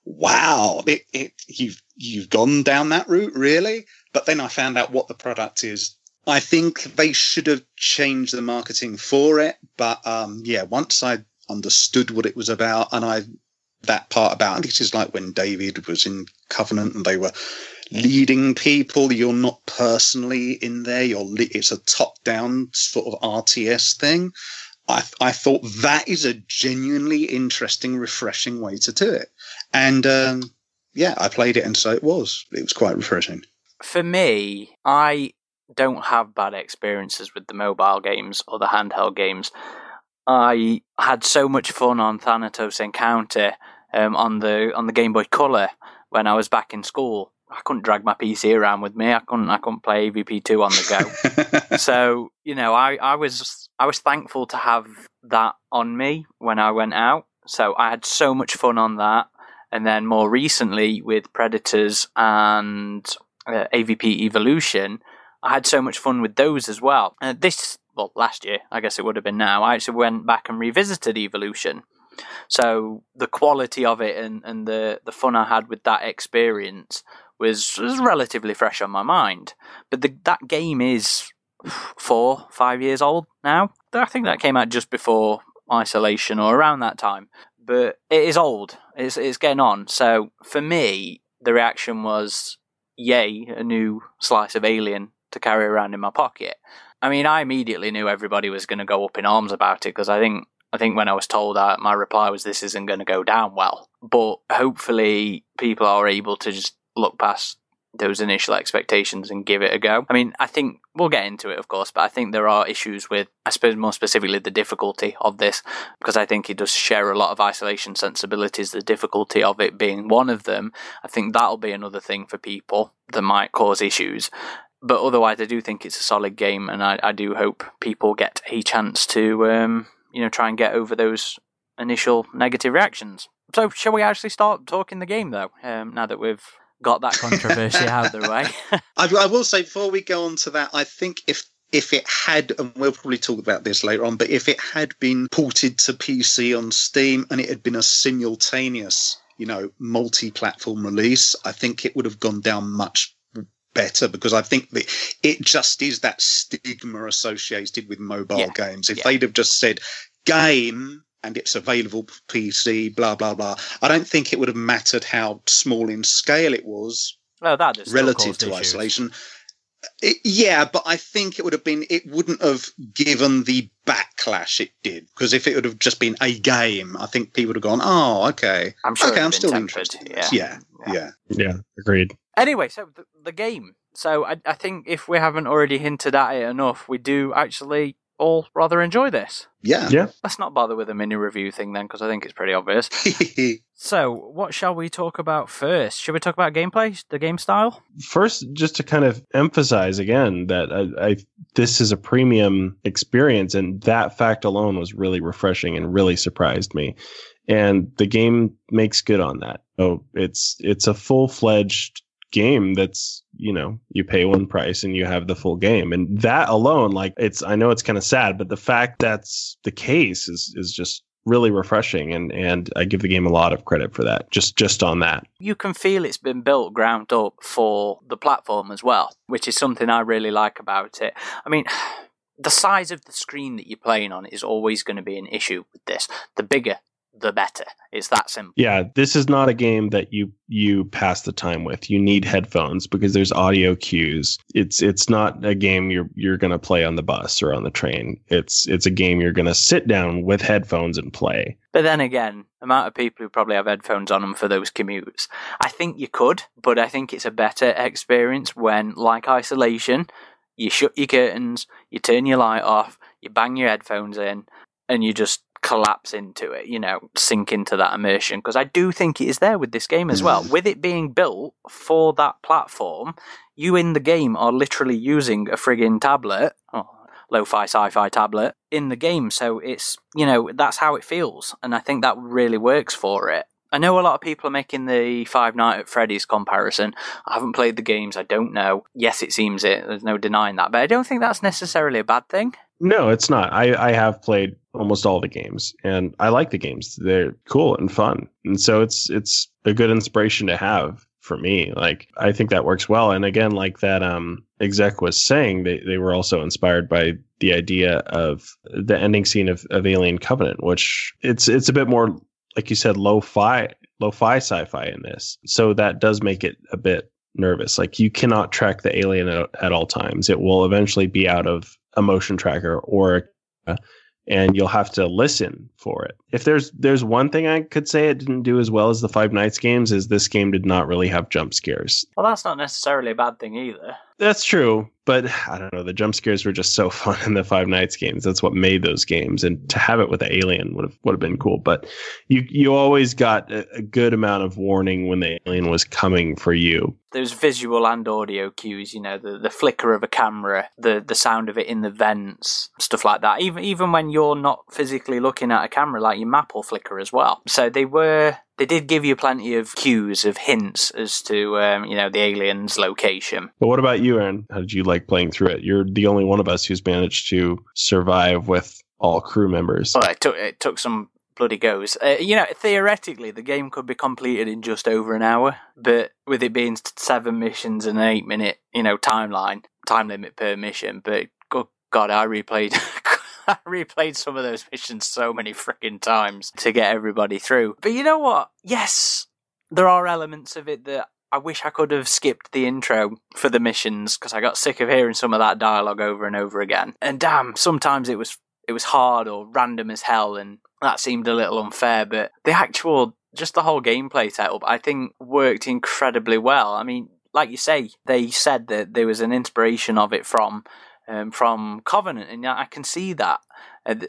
"Wow, it, it, you've you've gone down that route, really." But then I found out what the product is. I think they should have changed the marketing for it. But um, yeah, once I understood what it was about, and I. That part about, and this is like when David was in Covenant and they were leading people. You're not personally in there. You're li- it's a top-down sort of R T S thing. I th- I thought that is a genuinely interesting, refreshing way to do it. And um, yeah, I played it, and so it was. It was quite refreshing. For me, I don't have bad experiences with the mobile games or the handheld games. I had so much fun on Thanatos Encounter um, on the on the Game Boy Color when I was back in school, I couldn't drag my P C around with me. I couldn't. I couldn't play A V P two on the go. So you know, I, I was I was thankful to have that on me when I went out. So I had so much fun on that, and then more recently with Predators and uh, A V P Evolution, I had so much fun with those as well. Uh, this well, last year, I guess it would have been now. I actually went back and revisited Evolution. So the quality of it and, and the, the fun I had with that experience was, was relatively fresh on my mind. But the, that game is four, five years old now. I think that came out just before Isolation or around that time. But it is old. It's, it's getting on. So for me, the reaction was, yay, a new slice of Alien to carry around in my pocket. I mean, I immediately knew everybody was going to go up in arms about it because I think... I think when I was told that, my reply was, this isn't going to go down well. But hopefully people are able to just look past those initial expectations and give it a go. I mean, I think we'll get into it, of course, but I think there are issues with, I suppose more specifically, the difficulty of this, because I think it does share a lot of Isolation sensibilities, the difficulty of it being one of them. I think that'll be another thing for people that might cause issues. But otherwise, I do think it's a solid game, and I, I do hope people get a chance to... Um, you know, try and get over those initial negative reactions. So shall we actually start talking the game, though, um, now that we've got that controversy out of the way? I, I will say, before we go on to that, I think if if it had, and we'll probably talk about this later on, but if it had been ported to P C on Steam and it had been a simultaneous, you know, multi-platform release, I think it would have gone down much better, because I think that it just is that stigma associated with mobile yeah. games. If yeah. they'd have just said game and it's available for P C, blah blah blah, I don't think it would have mattered how small in scale it was oh, that is relative to issues. Isolation. It, yeah, but I think it would have been. It wouldn't have given the backlash it did, because if it would have just been a game, I think people would have gone, "Oh, okay, I'm sure okay, I'm still tempered. Interested." Yeah. Yeah. yeah, yeah, yeah, agreed. Anyway, so the, the game. So I, I think if we haven't already hinted at it enough, we do actually all rather enjoy this. Yeah. yeah. Let's not bother with a mini review thing then, because I think it's pretty obvious. So what shall we talk about first? Should we talk about gameplay, the game style? First, just to kind of emphasize again that I, I, this is a premium experience, and that fact alone was really refreshing and really surprised me. And the game makes good on that. Oh, it's it's a full-fledged game that's, you know, you pay one price and you have the full game, and that alone, like, it's I know it's kind of sad, but the fact that's the case is is just really refreshing, and and I give the game a lot of credit for that, just just on that. You can feel it's been built ground up for the platform as well, which is something I really like about it. I mean, the size of the screen that you're playing on is always going to be an issue with this. The bigger the better. It's that simple. Yeah, this is not a game that you you pass the time with. You need headphones because there's audio cues. It's it's not a game you're you're going to play on the bus or on the train. It's it's a game you're going to sit down with headphones and play. But then again, amount of people who probably have headphones on them for those commutes. I think you could, but I think it's a better experience when, like Isolation, you shut your curtains, you turn your light off, you bang your headphones in, and you just collapse into it, you know, sink into that immersion, because I do think it is there with this game as well. With it being built for that platform, you in the game are literally using a friggin' tablet, oh, lo-fi sci-fi tablet, in the game, so it's, you know, that's how it feels, and I think that really works for it. I know a lot of people are making the Five Nights at Freddy's comparison. I haven't played the games, I don't know. Yes, it seems it, there's no denying that, but I don't think that's necessarily a bad thing. No, it's not. I, I have played almost all the games, and I like the games. They're cool and fun. And so it's it's a good inspiration to have for me. Like, I think that works well. And again, like that um, exec was saying, they, they were also inspired by the idea of the ending scene of, of Alien Covenant, which it's it's a bit more, like you said, lo-fi, lo-fi sci-fi in this. So that does make it a bit nervous. Like, you cannot track the alien at, at all times. It will eventually be out of a motion tracker or a, and you'll have to listen for it. If there's there's one thing I could say it didn't do as well as the Five Nights games, is this game did not really have jump scares. Well, that's not necessarily a bad thing either. That's true. But I don't know. The jump scares were just so fun in the Five Nights games. That's what made those games. And to have it with the alien would have would have been cool. But you you always got a, a good amount of warning when the alien was coming for you. There's visual and audio cues, you know, the, the flicker of a camera, the, the sound of it in the vents, stuff like that. Even even when you're not physically looking at a camera, like your map will flicker as well. So they were... They did give you plenty of cues, of hints as to, um, you know, the alien's location. But what about you, Aaron? How did you like playing through it? You're the only one of us who's managed to survive with all crew members. Well, it took, it took some bloody goes. Uh, you know, theoretically, the game could be completed in just over an hour, but with it being seven missions and an eight-minute, you know, timeline, time limit per mission, but good God, I replayed... I replayed some of those missions so many freaking times to get everybody through. But you know what? Yes, there are elements of it that I wish I could have skipped the intro for the missions because I got sick of hearing some of that dialogue over and over again. And damn, sometimes it was it was hard or random as hell, and that seemed a little unfair. But the actual, just the whole gameplay setup, I think worked incredibly well. I mean, like you say, they said that there was an inspiration of it from... Um, from Covenant, and I can see that.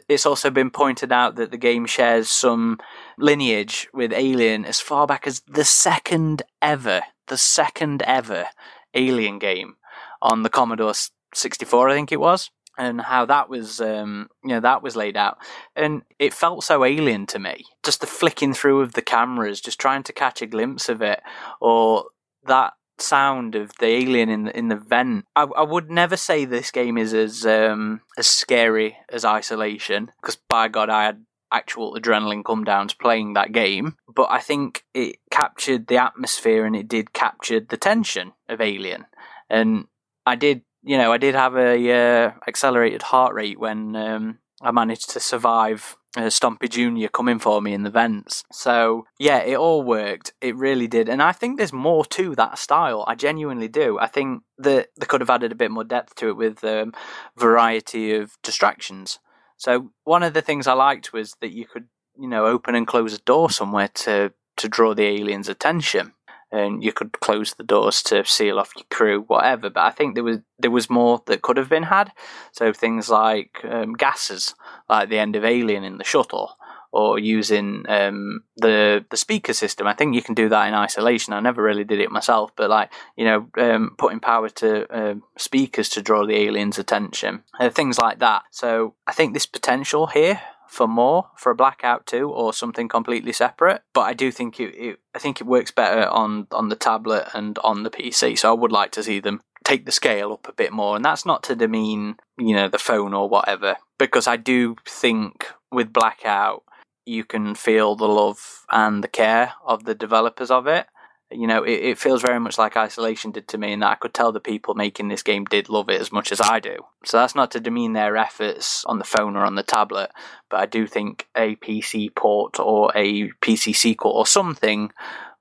It's also been pointed out that the game shares some lineage with Alien as far back as the second ever, the second ever Alien game on the Commodore sixty-four, I think it was, and how that was, um, you know, that was laid out. And it felt so alien to me. Just the flicking through of the cameras, just trying to catch a glimpse of it, or that sound of the alien in the, in the vent. I, I would never say this game is as um, as scary as Isolation, because by God, I had actual adrenaline come downs playing that game. But I think it captured the atmosphere and it did capture the tension of Alien. And I did, you know, I did have a uh, accelerated heart rate when um, I managed to survive Uh, Stompy Junior coming for me in the vents. So yeah, it all worked. It really did. And I think there's more to that style. I genuinely do. I think that they could have added a bit more depth to it with a um, variety of distractions. So one of the things I liked was that you could, you know, open and close a door somewhere to, to draw the alien's attention. And you could close the doors to seal off your crew, whatever. But I think there was there was more that could have been had. So things like um, gases, like the end of Alien in the shuttle, or using um, the the speaker system. I think you can do that in Isolation. I never really did it myself, but like you know, um, putting power to uh, speakers to draw the alien's attention, uh, things like that. So I think there's potential here for more, for a Blackout two or something completely separate. But I do think it, it I think it works better on, on the tablet and on the P C. So I would like to see them take the scale up a bit more. And that's not to demean, you know, the phone or whatever, because I do think with Blackout, you can feel the love and the care of the developers of it. You know, it, it feels very much like Isolation did to me, and that I could tell the people making this game did love it as much as I do. So that's not to demean their efforts on the phone or on the tablet, but I do think a P C port or a P C sequel or something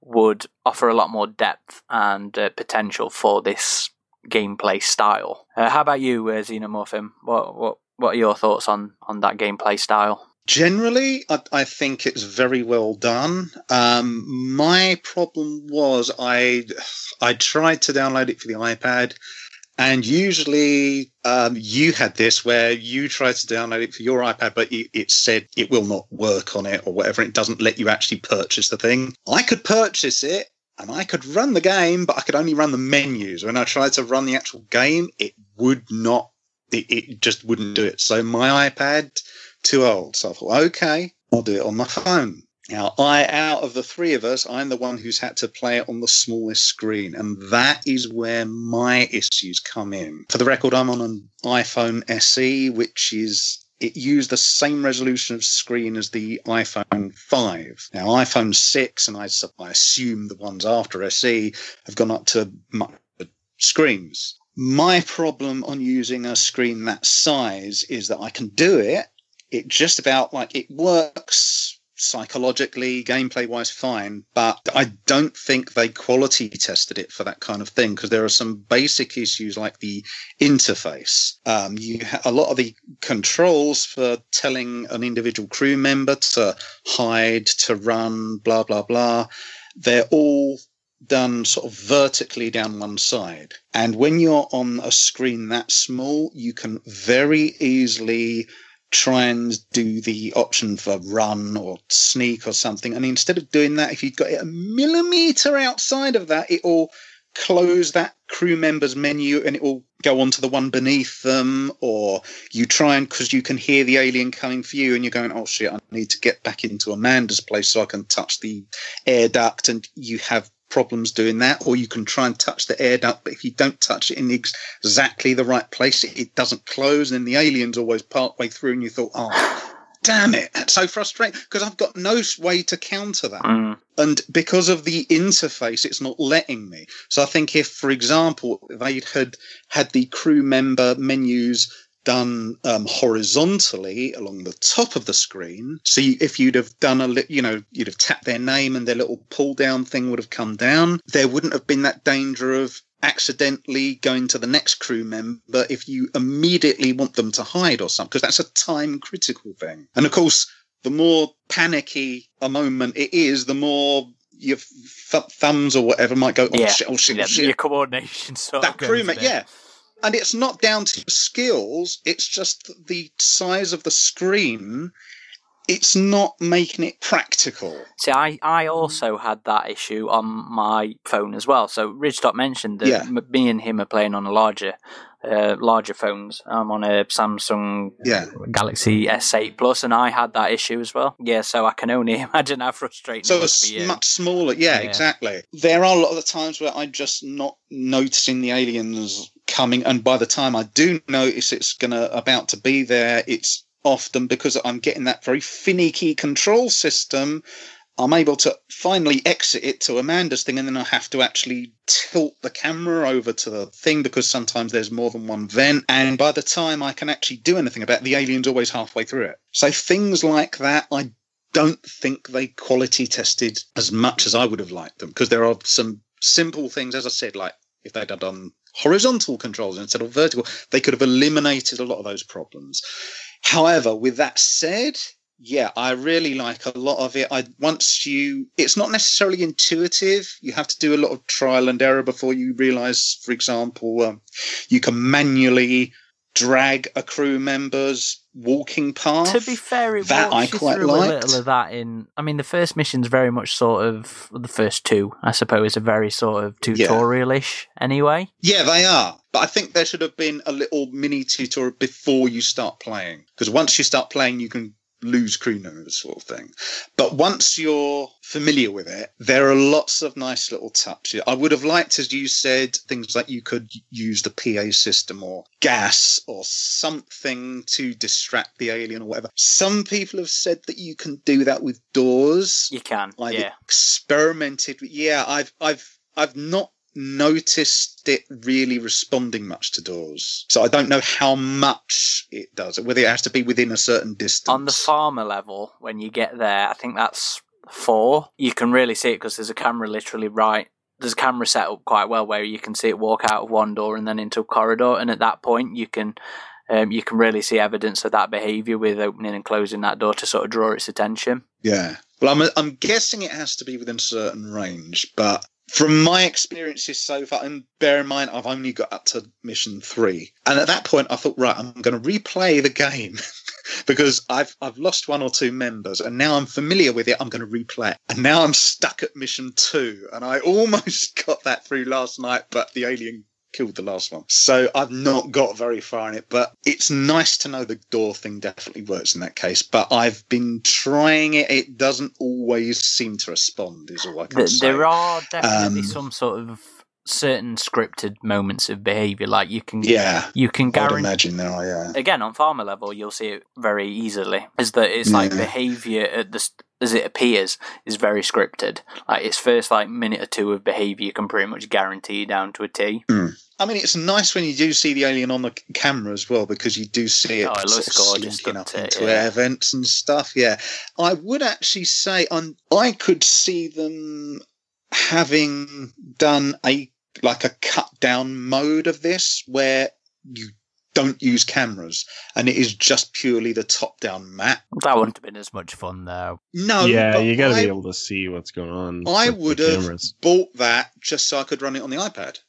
would offer a lot more depth and uh, potential for this gameplay style. Uh, how about you, uh, Xenomorphine? What, what, what are your thoughts on, on that gameplay style? Generally, I, I think it's very well done. Um, my problem was I I tried to download it for the iPad, and usually um, you had this where you tried to download it for your iPad, but it, it said it will not work on it or whatever. It doesn't let you actually purchase the thing. I could purchase it, and I could run the game, but I could only run the menus. When I tried to run the actual game, it would not. It, it just wouldn't do it. So my iPad... too old. So I thought, okay, I'll do it on my phone. Now, I, out of the three of us, I'm the one who's had to play it on the smallest screen, and that is where my issues come in. For the record, I'm on an iPhone S E, which is, it used the same resolution of screen as the iPhone five. Now, iPhone six, and I, I assume the ones after S E, have gone up to much screens. My problem on using a screen that size is that I can do it, it just about, like, it works psychologically, gameplay-wise, fine, but I don't think they quality tested it for that kind of thing, because there are some basic issues like the interface. Um, you ha- a lot of the controls for telling an individual crew member to hide, to run, blah, blah, blah, they're all done sort of vertically down one side. And when you're on a screen that small, you can very easily try and do the option for run or sneak or something. And instead of doing that, if you've got it a millimeter outside of that, it will close that crew member's menu and it will go on to the one beneath them. Or you try and, because you can hear the alien coming for you and you're going, oh shit, I need to get back into Amanda's place so I can touch the air duct, and you have problems doing that. Or you can try and touch the air duct, but if you don't touch it in exactly the right place, it, it doesn't close, and then the alien's always partway through and you thought, oh damn it, that's so frustrating because I've got no way to counter that. Mm. And because of the interface, it's not letting me. So I think if, for example, they had had the crew member menus done um, horizontally along the top of the screen. So you, if you'd have done a, li- you know, you'd have tapped their name and their little pull down thing would have come down. There wouldn't have been that danger of accidentally going to the next crew member if you immediately want them to hide or something, because that's a time critical thing. And of course, the more panicky a moment it is, the more your th- thumbs or whatever might go, oh yeah. shit, oh shit, yeah, oh shit. Your coordination sort that of goes crew member, yeah. And it's not down to skills, it's just the size of the screen. It's not making it practical. See, I, I also had that issue on my phone as well. So Ridgetop mentioned that yeah. m- me and him are playing on a larger uh, larger phones. I'm on a Samsung yeah. Galaxy S eight Plus, and I had that issue as well. Yeah, so I can only imagine how frustrating so it was for you. So much smaller. Yeah, yeah, exactly. There are a lot of the times where I'm just not noticing the aliens coming, and by the time I do notice it's gonna about to be there, it's often because I'm getting that very finicky control system, I'm able to finally exit it to Amanda's thing, and then I have to actually tilt the camera over to the thing because sometimes there's more than one vent, and by the time I can actually do anything about it, the alien's always halfway through it. So things like that, I don't think they quality tested as much as I would have liked them, because there are some simple things, as I said, like if they'd have done horizontal controls instead of vertical, they could have eliminated a lot of those problems. However, with that said, yeah, I really like a lot of it. I once you, it's not necessarily intuitive. You have to do a lot of trial and error before you realize, for example, um, you can manually drag a crew member's walking path. To be fair, it that walks I quite through liked. A little of that in. I mean, the first mission's very much sort of the first two, I suppose, are very sort of tutorial-ish yeah. anyway. Yeah, they are. But I think there should have been a little mini tutorial before you start playing, because once you start playing, you can lose crew members, sort of thing. But once you're familiar with it, there are lots of nice little touches. I would have liked, as you said, things like you could use the P A system or gas or something to distract the alien or whatever. Some people have said that you can do that with doors. You can, I've yeah. experimented with, yeah, I've, I've, I've not noticed it really responding much to doors, so I don't know how much it does, whether it has to be within a certain distance. On the farmer level, when you get there, I think that's four, you can really see it because there's a camera literally right there's a camera set up quite well where you can see it walk out of one door and then into a corridor, and at that point you can um, you can really see evidence of that behavior with opening and closing that door to sort of draw its attention. Yeah, well, I'm, I'm guessing it has to be within a certain range, but from my experiences so far, and bear in mind, I've only got up to mission three. And at that point, I thought, right, I'm going to replay the game because I've I've lost one or two members, and now I'm familiar with it, I'm going to replay it. And now I'm stuck at mission two, and I almost got that through last night, but the alien killed the last one. So I've not got very far in it, but it's nice to know the door thing definitely works in that case. But I've been trying it. It doesn't always seem to respond is all I can there, say. There are definitely um, some sort of certain scripted moments of behaviour. Like you can yeah, you can guarantee, I'd imagine there are, yeah. Again, on farmer level, you'll see it very easily. Is that it's yeah. like behaviour at the st- as it appears is very scripted. Like its first like minute or two of behaviour you can pretty much guarantee down to a T. Mm. I mean, it's nice when you do see the alien on the camera as well, because you do see it, oh, it sort of slinking up it, into yeah. air vents and stuff. Yeah, I would actually say I'm, I could see them having done a like a cut down mode of this where you don't use cameras, and it is just purely the top-down map. That wouldn't have been as much fun, though. No, yeah, you got to be able to see what's going on. I would have bought that just so I could run it on the iPad.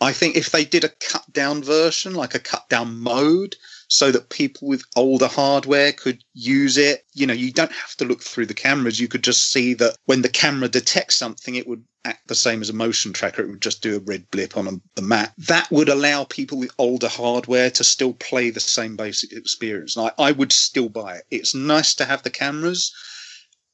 I think if they did a cut-down version, like a cut-down mode, so that people with older hardware could use it, you know, you don't have to look through the cameras. You could just see that when the camera detects something, it would act the same as a motion tracker. It would just do a red blip on a, the map. That would allow people with older hardware to still play the same basic experience. And I, I would still buy it. It's nice to have the cameras,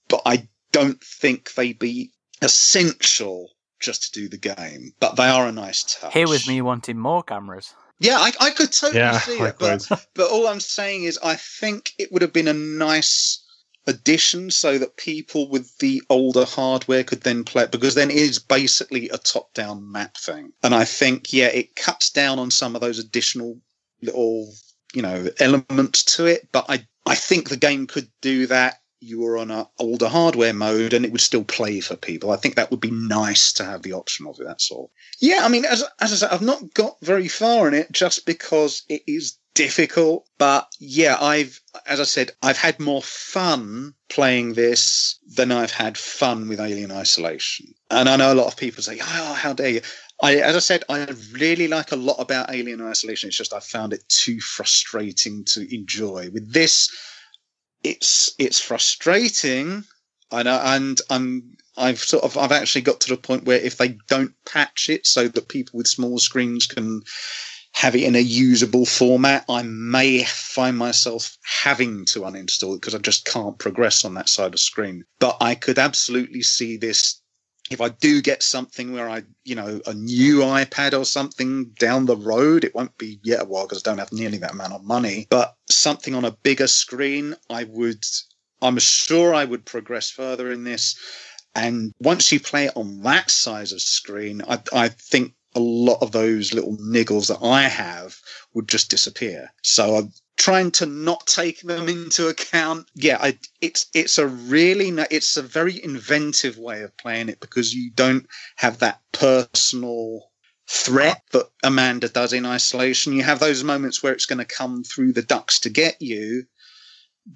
but I don't think they'd be essential just to do the game, but they are a nice touch. Here was me wanting more cameras. Yeah, I, I could totally yeah, see it, but, but all I'm saying is I think it would have been a nice addition so that people with the older hardware could then play it, because then it is basically a top-down map thing. And I think, yeah, it cuts down on some of those additional little, you know, elements to it, but I, I think the game could do that. You were on an older hardware mode and it would still play for people. I think that would be nice to have the option of it, that's all. Yeah, I mean, as, as I said, I've not got very far in it just because it is difficult. But yeah, I've, as I said, I've had more fun playing this than I've had fun with Alien Isolation. And I know a lot of people say, oh, how dare you? I, as I said, I really like a lot about Alien Isolation. It's just I found it too frustrating to enjoy. With this, It's it's frustrating, and and I'm I've sort of I've actually got to the point where if they don't patch it so that people with small screens can have it in a usable format, I may find myself having to uninstall it because I just can't progress on that side of the screen. But I could absolutely see this if I do get something where I, you know, a new iPad or something down the road. It won't be yet a while because I don't have nearly that amount of money, but something on a bigger screen, I would, I'm sure I would progress further in this. And once you play it on that size of screen, I, I think a lot of those little niggles that I have would just disappear. So I've, trying to not take them into account. Yeah, I, it's it's a really it's a very inventive way of playing it because you don't have that personal threat that Amanda does in Isolation. You have those moments where it's going to come through the ducts to get you.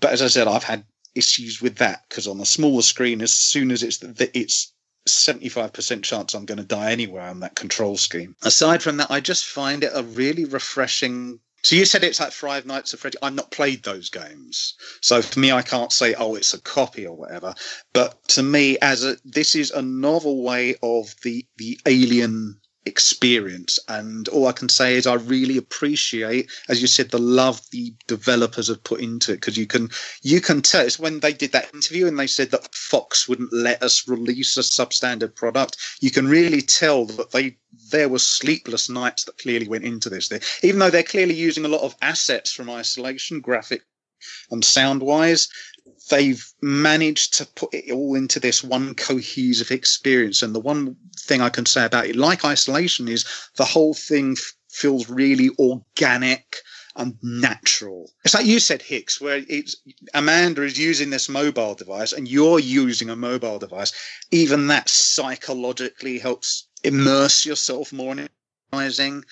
But as I said, I've had issues with that because on the smaller screen, as soon as it's it's seventy-five percent chance I'm going to die anywhere on that control scheme. Aside from that, I just find it a really refreshing. So you said it's like Five Nights at Freddy's. I've not played those games. So for me, I can't say, oh, it's a copy or whatever. But to me, as a, this is a novel way of the, the alien experience. And all I can say is I really appreciate, as you said, the love the developers have put into it. Because you can, you can tell. It's when they did that interview and they said that Fox wouldn't let us release a substandard product. You can really tell that they... there were sleepless nights that clearly went into this. They, even though they're clearly using a lot of assets from Isolation, graphic and sound-wise, they've managed to put it all into this one cohesive experience. And the one thing I can say about it, like Isolation, is the whole thing f- feels really organic and natural. It's like you said, Hicks, where it's Amanda is using this mobile device and you're using a mobile device. Even that psychologically helps immerse yourself more in it,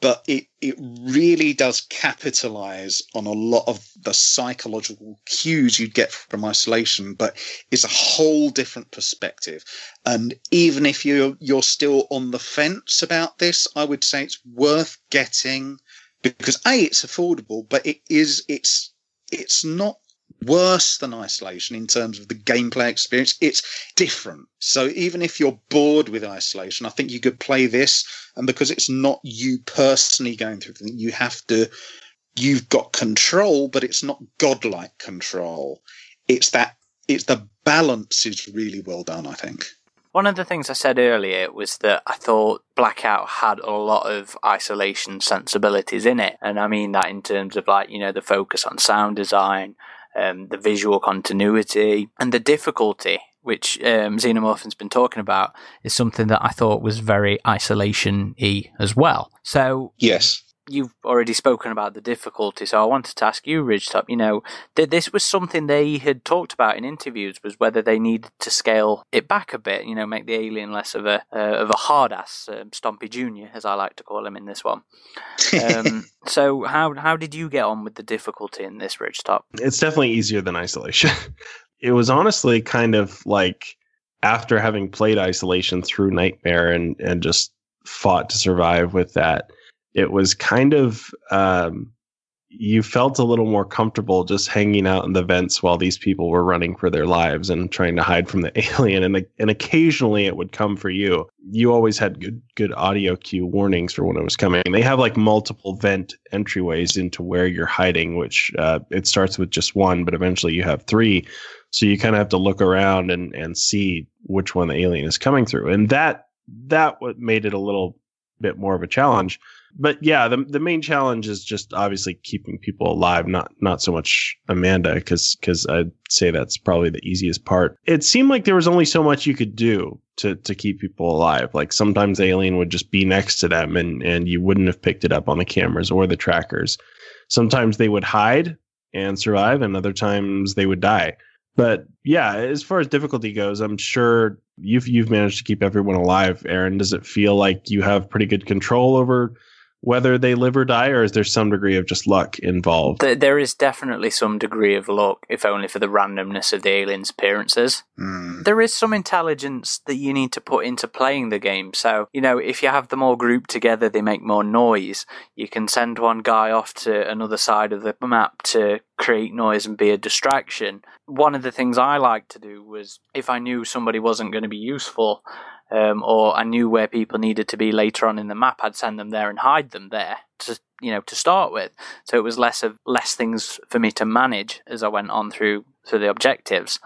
but it, it really does capitalize on a lot of the psychological cues you'd get from Isolation, but it's a whole different perspective. And even if you're, you're still on the fence about this, I would say it's worth getting because A, it's affordable, but it is, it's, it's not worse than Isolation in terms of the gameplay experience. It's different. So even if you're bored with Isolation, I think you could play this. And because it's not you personally going through everything, you have to, you've got control, but it's not godlike control. It's that, it's the balance is really well done, I think. One of the things I said earlier was that I thought Blackout had a lot of Isolation sensibilities in it. And I mean that in terms of like, you know, the focus on sound design, Um, the visual continuity and the difficulty, which um, Xenomorphine's been talking about, is something that I thought was very Isolation-y as well. So yes, you've already spoken about the difficulty, so I wanted to ask you, Ridgetop, you know, that this was something they had talked about in interviews, was whether they needed to scale it back a bit, you know, make the alien less of a uh, of a hard-ass um, Stompy Junior, as I like to call him in this one. Um, so how how did you get on with the difficulty in this, Ridgetop? It's definitely easier than Isolation. It was honestly kind of like, after having played Isolation through Nightmare and, and just fought to survive with that, it was kind of, um, you felt a little more comfortable just hanging out in the vents while these people were running for their lives and trying to hide from the alien. And, and occasionally it would come for you. You always had good, good audio cue warnings for when it was coming. They have like multiple vent entryways into where you're hiding, which uh, it starts with just one, but eventually you have three. So you kind of have to look around and, and see which one the alien is coming through. And that, that what made it a little bit more of a challenge. But yeah, the the main challenge is just obviously keeping people alive, not not so much Amanda, because because I'd say that's probably the easiest part. It seemed like there was only so much you could do to to keep people alive. Like sometimes the alien would just be next to them and, and you wouldn't have picked it up on the cameras or the trackers. Sometimes they would hide and survive, and other times they would die. But yeah, as far as difficulty goes, I'm sure you've you've managed to keep everyone alive. Aaron, does it feel like you have pretty good control over whether they live or die, or is there some degree of just luck involved? There is definitely some degree of luck, if only for the randomness of the aliens' appearances. Mm. There is some intelligence that you need to put into playing the game. So, you know, if you have them all grouped together, they make more noise. You can send one guy off to another side of the map to create noise and be a distraction. One of the things I liked to do was, if I knew somebody wasn't going to be useful, Um, or I knew where people needed to be later on in the map, I'd send them there and hide them there to, you know, to start with. So it was less of less things for me to manage as I went on through through the objectives.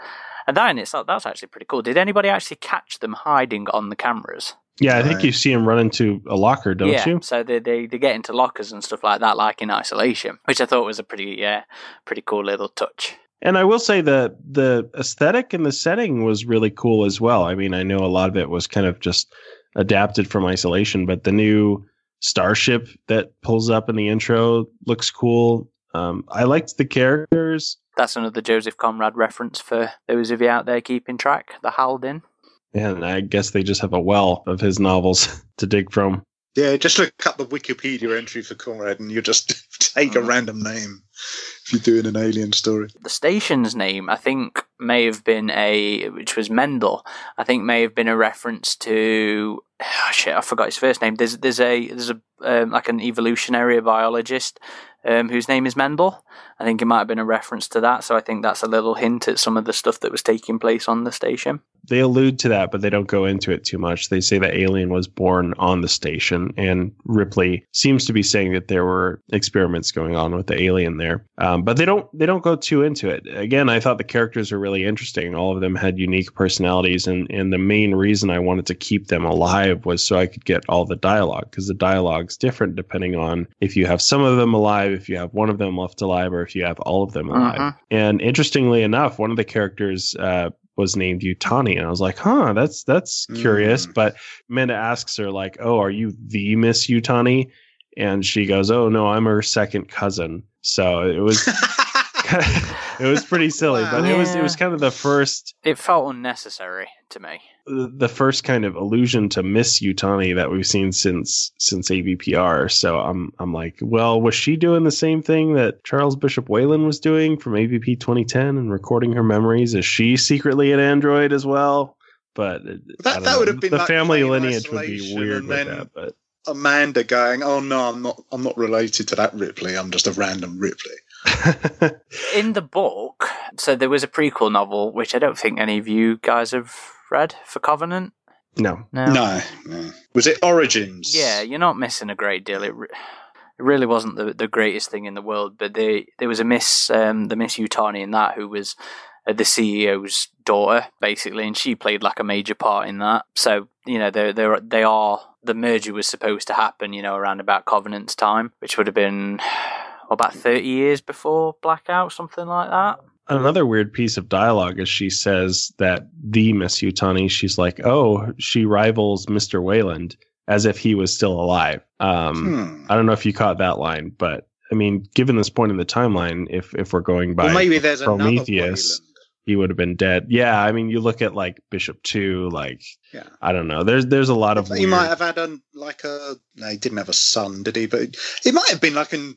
And that in itself, that's actually pretty cool. Did anybody actually catch them hiding on the cameras? Yeah, I All think right. you see them run into a locker, don't yeah, you? Yeah, so they, they they get into lockers and stuff like that, like in Isolation, which I thought was a pretty yeah, pretty cool little touch. And I will say the the aesthetic and the setting was really cool as well. I mean, I know a lot of it was kind of just adapted from Isolation, but the new starship that pulls up in the intro looks cool. Um, I liked the characters. That's another Joseph Conrad reference for those of you out there keeping track, the Haldin. And I guess they just have a well of his novels to dig from. Yeah, just look up the Wikipedia entry for Conrad and you just take a random name if you're doing an alien story. The station's name, I think, may have been a, which was Mendel, I think may have been a reference to, oh shit, I forgot his first name. There's there's a, there's a um, like an evolutionary biologist um, whose name is Mendel. I think it might have been a reference to that, so I think that's a little hint at some of the stuff that was taking place on the station. They allude to that, but they don't go into it too much. They say that Alien was born on the station, and Ripley seems to be saying that there were experiments going on with the alien there. Um, but they don't they don't go too into it. Again, I thought the characters were really interesting. All of them had unique personalities, and, and the main reason I wanted to keep them alive was so I could get all the dialogue, because the dialogue's different depending on if you have some of them alive, if you have one of them left alive, or if you have all of them alive. Uh-huh. And interestingly enough, one of the characters uh, was named Yutani, and I was like, huh, that's that's mm. curious. But Amanda asks her, like, oh, are you the Miss Yutani? And she goes, oh, no, I'm her second cousin. So it was it was pretty silly, wow. but yeah. it was it was kind of the first. It felt unnecessary to me. The first kind of allusion to Miss Yutani that we've seen since since A V P R. So I'm I'm like, well, was she doing the same thing that Charles Bishop Whalen was doing from A V P twenty ten and recording her memories? Is she secretly an android as well? But that, that would have been the like family lineage would be weird with then... that. But Amanda going, oh no, I'm not. I'm not related to that Ripley. I'm just a random Ripley. In the book, so there was a prequel novel, which I don't think any of you guys have read, for Covenant. No, no, no. no. Was it Origins? Yeah, you're not missing a great deal. It, re- it really wasn't the, the greatest thing in the world, but they, there was a Miss, um, the Miss Yutani in that, who was uh, the C E O's daughter, basically, and she played like a major part in that. So you know, they they they are. The merger was supposed to happen, you know, around about Covenant's time, which would have been about thirty years before Blackout, something like that. Another weird piece of dialogue is she says that the Miss Yutani, she's like, oh, she rivals Mister Wayland. as if he was still alive. Um, hmm. I don't know if you caught that line, but I mean, given this point in the timeline, if if we're going by well, maybe there's Prometheus, he would have been dead. Yeah, I mean, you look at like Bishop two, like yeah. I don't know. There's there's a lot of. He weird... might have had a, like a. No, he didn't have a son, did he? But it might have been like an.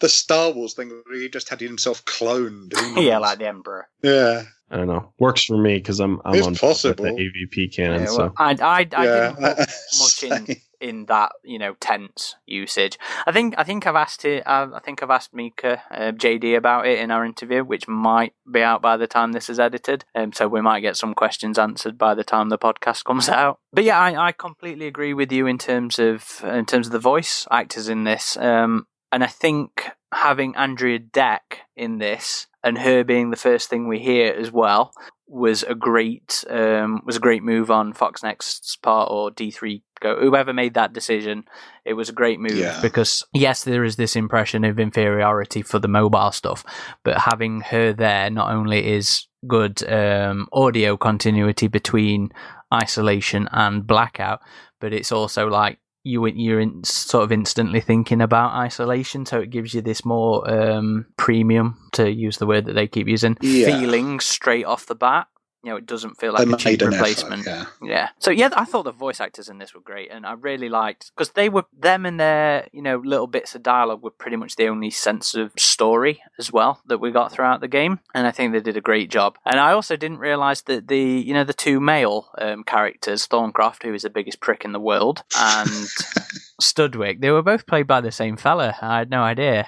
The Star Wars thing where he just had himself cloned. Yeah, like the Emperor. Yeah. I don't know. Works for me because I'm I'm it's on possible. With the A V P canon. Yeah, well, so I I, I yeah. didn't look much in, in that you know tense usage. I think I think I've asked it. I, I think I've asked Mika uh, J D about it in our interview, which might be out by the time this is edited. Um, so we might get some questions answered by the time the podcast comes out. But yeah, I, I completely agree with you in terms of in terms of the voice actors in this. Um, and I think having Andrea Deck in this. And her being the first thing we hear as well was a great um, was a great move on Fox Next's part or D three Go. Whoever made that decision, it was a great move yeah. because yes, there is this impression of inferiority for the mobile stuff, but having her there not only is good um, audio continuity between Isolation and Blackout, but it's also like. You you're in, sort of instantly thinking about Isolation, so it gives you this more um, premium, to use the word that they keep using, yeah. feeling straight off the bat. You know, it doesn't feel like they a cheap replacement. Effort, yeah. yeah. So yeah, I thought the voice actors in this were great, and I really liked because they were them and their you know little bits of dialogue were pretty much the only sense of story as well that we got throughout the game, and I think they did a great job. And I also didn't realise that the you know the two male um, characters, Thorncroft, who is the biggest prick in the world, and Studwick, they were both played by the same fella. I had no idea.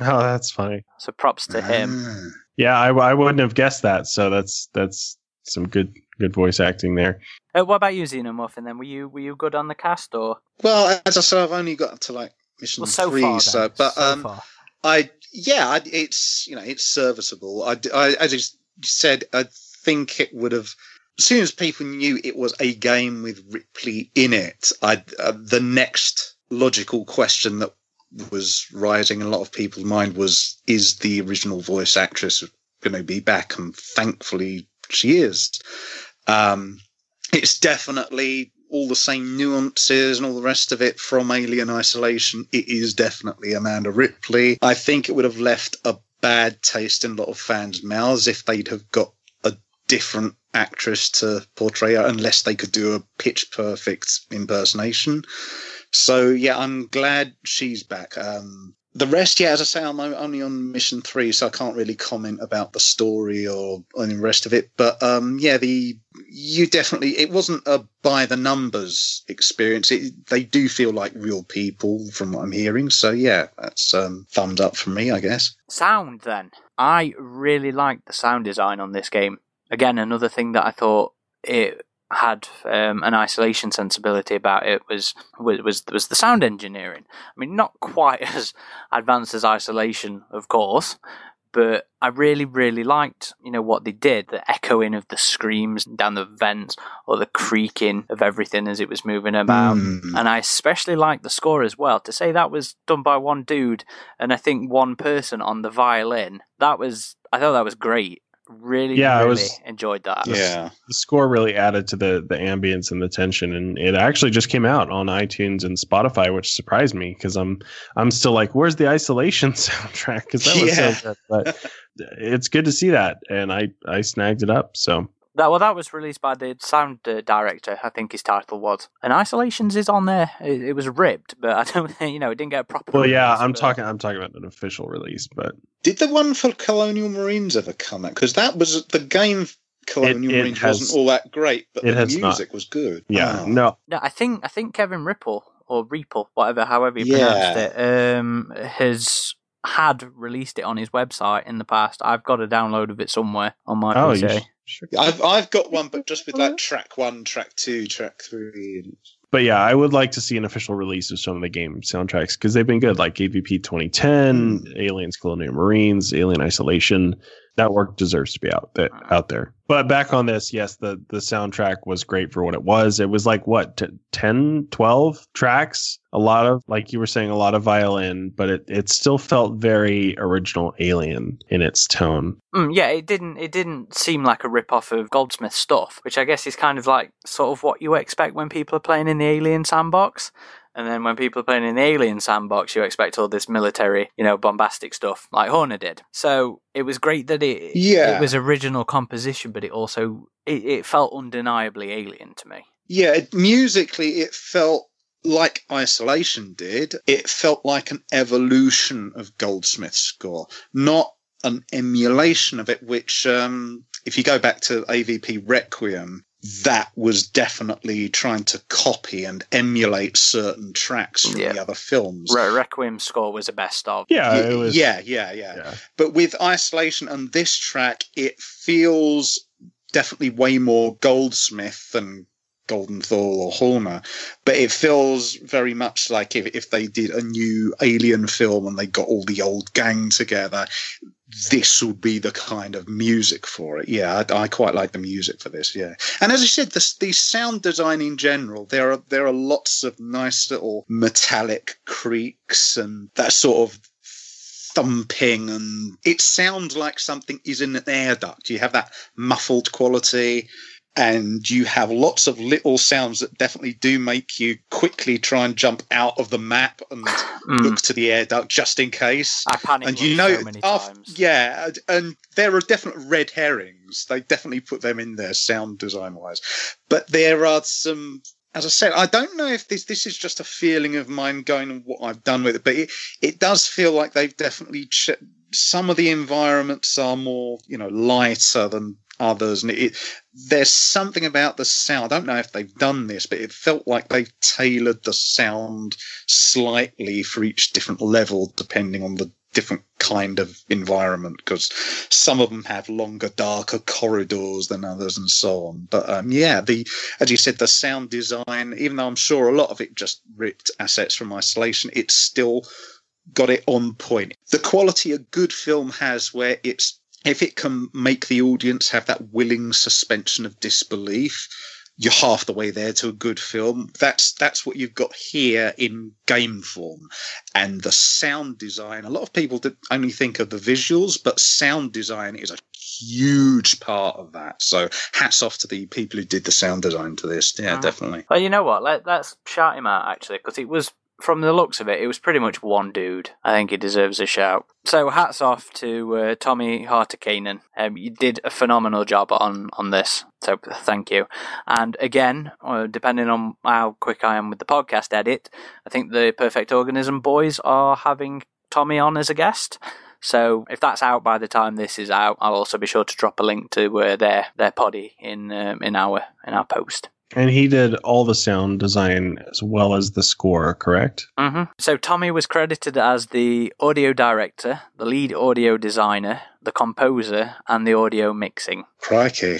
Oh, that's funny. So props to him. Mm. Yeah, I, I wouldn't have guessed that. So that's that's. Some good, good voice acting there. Uh, what about you, Xenomorphin? Then were you were you good on the cast or? Well, as I said, I've only got up to like mission well, so three, far, so but so um, far. I yeah, I, it's you know it's serviceable. I, I as you said, I think it would have as soon as people knew it was a game with Ripley in it. I uh, the next logical question that was rising in a lot of people's mind was: is the original voice actress going to be back? And thankfully. She is. Um, it's definitely all the same nuances and all the rest of it from Alien Isolation. It is definitely Amanda Ripley. I think it would have left a bad taste in a lot of fans' mouths if they'd have got a different actress to portray her, unless they could do a pitch perfect impersonation. So, yeah, I'm glad she's back. Um, The rest, yeah, as I say, I'm only on mission three, so I can't really comment about the story or, or the rest of it. But, um, yeah, the you definitely... It wasn't a by-the-numbers experience. It, they do feel like real people from what I'm hearing. So, yeah, that's um, thumbs up from me, I guess. Sound, then. I really liked the sound design on this game. Again, another thing that I thought it... had um, an Isolation sensibility about it was, was was was the sound engineering. I mean, not quite as advanced as Isolation, of course, but I really, really liked, you know, what they did. The echoing of the screams down the vents or the creaking of everything as it was moving about. Mm. And I especially liked the score as well. To say that was done by one dude and I think one person on the violin, that was, I thought that was great. Really, yeah, really I was, enjoyed that. Yeah, the score really added to the the ambience and the tension, and it actually just came out on iTunes and Spotify, which surprised me because I'm I'm still like, where's the Isolation soundtrack? Because that was yeah. so good, but it's good to see that, and I I snagged it up. So that well, that was released by the sound uh, director, I think his title was. And Isolations is on there. It, it was ripped, but I don't, you know, it didn't get a proper. Well, release, yeah, I'm but... talking I'm talking about an official release, but. Did the one for Colonial Marines ever come out? Because that was the game Colonial it, it Marines has, wasn't all that great, but the music not. was good. Yeah, oh. no. No, I think I think Kevin Ripple or Reeple, whatever, however you yeah. pronounced it, um, has had released it on his website in the past. I've got a download of it somewhere on my oh, P C. Sure. I've I've got one, but just with like track one, track two, track three. But yeah, I would like to see an official release of some of the game soundtracks because they've been good, like A V P twenty ten, Aliens Colonial Marines, Alien Isolation. that work deserves to be out that out there. But back on this, yes, the the soundtrack was great for what it was. It was like what t- ten, twelve tracks, a lot of, like you were saying, a lot of violin, but it, it still felt very original Alien in its tone. Mm, yeah, it didn't it didn't seem like a rip-off of Goldsmith stuff, which I guess is kind of like sort of what you expect when people are playing in the Alien sandbox. And then when people are playing in the Alien sandbox, you expect all this military, you know, bombastic stuff like Horner did. So it was great that it yeah. it was original composition, but it also, it, it felt undeniably Alien to me. Yeah, it, musically it felt like Isolation did. It felt like an evolution of Goldsmith's score, not an emulation of it, which um, if you go back to A V P Requiem, that was definitely trying to copy and emulate certain tracks from yeah. the other films. Re- Requiem's score was the best of. Yeah, yeah, it was, yeah, yeah, yeah, yeah. But with Isolation and this track, it feels definitely way more Goldsmith than Goldenthal or Horner, but it feels very much like if, if they did a new Alien film and they got all the old gang together, this would be the kind of music for it. Yeah, I, I quite like the music for this. Yeah, and as I said, the, the sound design in general, there are there are lots of nice little metallic creaks and that sort of thumping, and it sounds like something is in an air duct. You have that muffled quality. And you have lots of little sounds that definitely do make you quickly try and jump out of the map and mm. look to the air duct just in case. I panicked and you know, so many after, times. Yeah, and there are definite red herrings. They definitely put them in there sound design-wise. But there are some, as I said, I don't know if this this is just a feeling of mine going on what I've done with it, but it, it does feel like they've definitely, ch- some of the environments are more, you know, lighter than others, and it, it, there's something about the sound. I don't know if they've done this, but it felt like they've tailored the sound slightly for each different level depending on the different kind of environment, because some of them have longer, darker corridors than others and so on. But um, yeah, the as you said, the sound design, even though I'm sure a lot of it just ripped assets from Isolation, it's still got it on point. The quality a good film has where it's if it can make the audience have that willing suspension of disbelief, you're half the way there to a good film. That's that's what you've got here in game form. And the sound design, a lot of people only think of the visuals, but sound design is a huge part of that. So hats off to the people who did the sound design to this. Yeah, mm. definitely. Well, you know what? Let, let's shout him out, actually, because it was... From the looks of it, it was pretty much one dude. I think he deserves a shout. So hats off to uh, Tommy Hartikainen. Um, you did a phenomenal job on, on this, so thank you. And again, uh, depending on how quick I am with the podcast edit, I think the Perfect Organism boys are having Tommy on as a guest. So if that's out by the time this is out, I'll also be sure to drop a link to uh, their their poddy in um, in our in our post. And he did all the sound design as well as the score, correct? Mm-hmm. So Tommy was credited as the audio director, the lead audio designer, the composer, and the audio mixing. Crikey.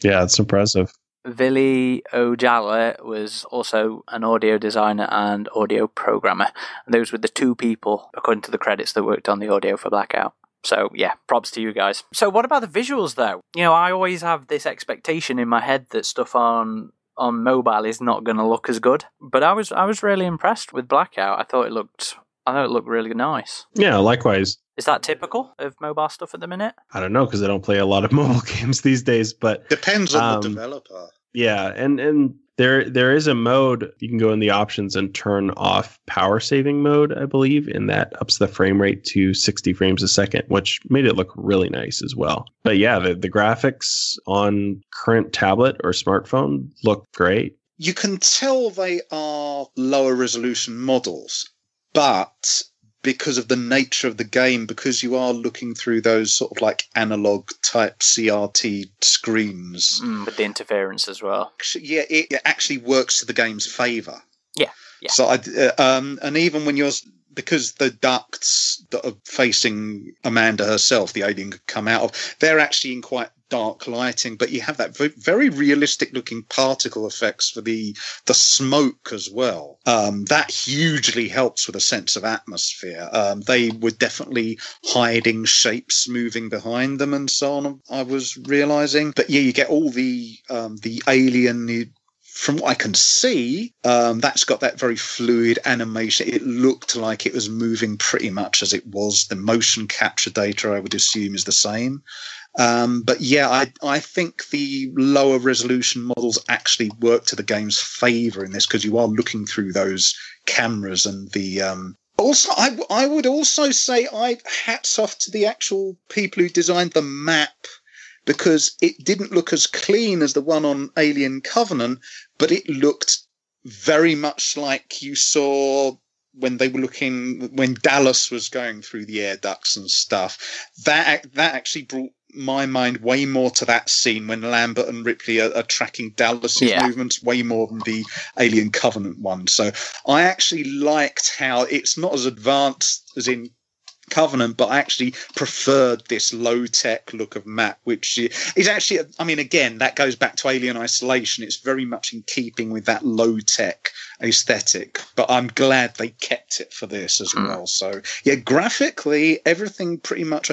Yeah, it's impressive. Vili Ojala was also an audio designer and audio programmer. And those were the two people, according to the credits, that worked on the audio for Blackout. So, yeah, props to you guys. So what about the visuals, though? You know, I always have this expectation in my head that stuff on... on mobile is not going to look as good, but I was I was really impressed with Blackout. I thought it looked I thought it looked really nice. Yeah, likewise. Is that typical of mobile stuff at the minute? I don't know, because I don't play a lot of mobile games these days, but depends on um, the developer. Yeah, and and there there is a mode you can go in the options and turn off power saving mode, I believe, and that ups the frame rate to sixty frames a second, which made it look really nice as well. But yeah, the, the graphics on current tablet or smartphone look great. You can tell they are lower resolution models, but because of the nature of the game, because you are looking through those sort of like analog type C R T screens. Mm, with the interference as well. Yeah, it, it actually works to the game's favour. Yeah, yeah. So, I, um, and even when you're because the ducts that are facing Amanda herself, the alien could come out of, they're actually in quite dark lighting, but you have that very realistic looking particle effects for the the smoke as well. Um, that hugely helps with a sense of atmosphere. Um, they were definitely hiding shapes moving behind them and so on, I was realizing. But yeah, you get all the um, the alien... From what I can see, um, that's got that very fluid animation. It looked like it was moving pretty much as it was. The motion capture data, I would assume, is the same. Um, but yeah, I, I think the lower resolution models actually work to the game's favor in this, because you are looking through those cameras and the... Um, also, I, I would also say I hats off to the actual people who designed the map, because it didn't look as clean as the one on Alien Covenant, but it looked very much like you saw when they were looking, when Dallas was going through the air ducts and stuff. That that actually brought my mind way more to that scene when Lambert and Ripley are, are tracking Dallas's yeah. movements way more than the Alien Covenant one. So I actually liked how it's not as advanced as in Covenant, but I actually preferred this low-tech look of map, which is actually, I mean, again, that goes back to Alien Isolation. It's very much in keeping with that low-tech aesthetic, but I'm glad they kept it for this as mm. well. So yeah, graphically, everything pretty much...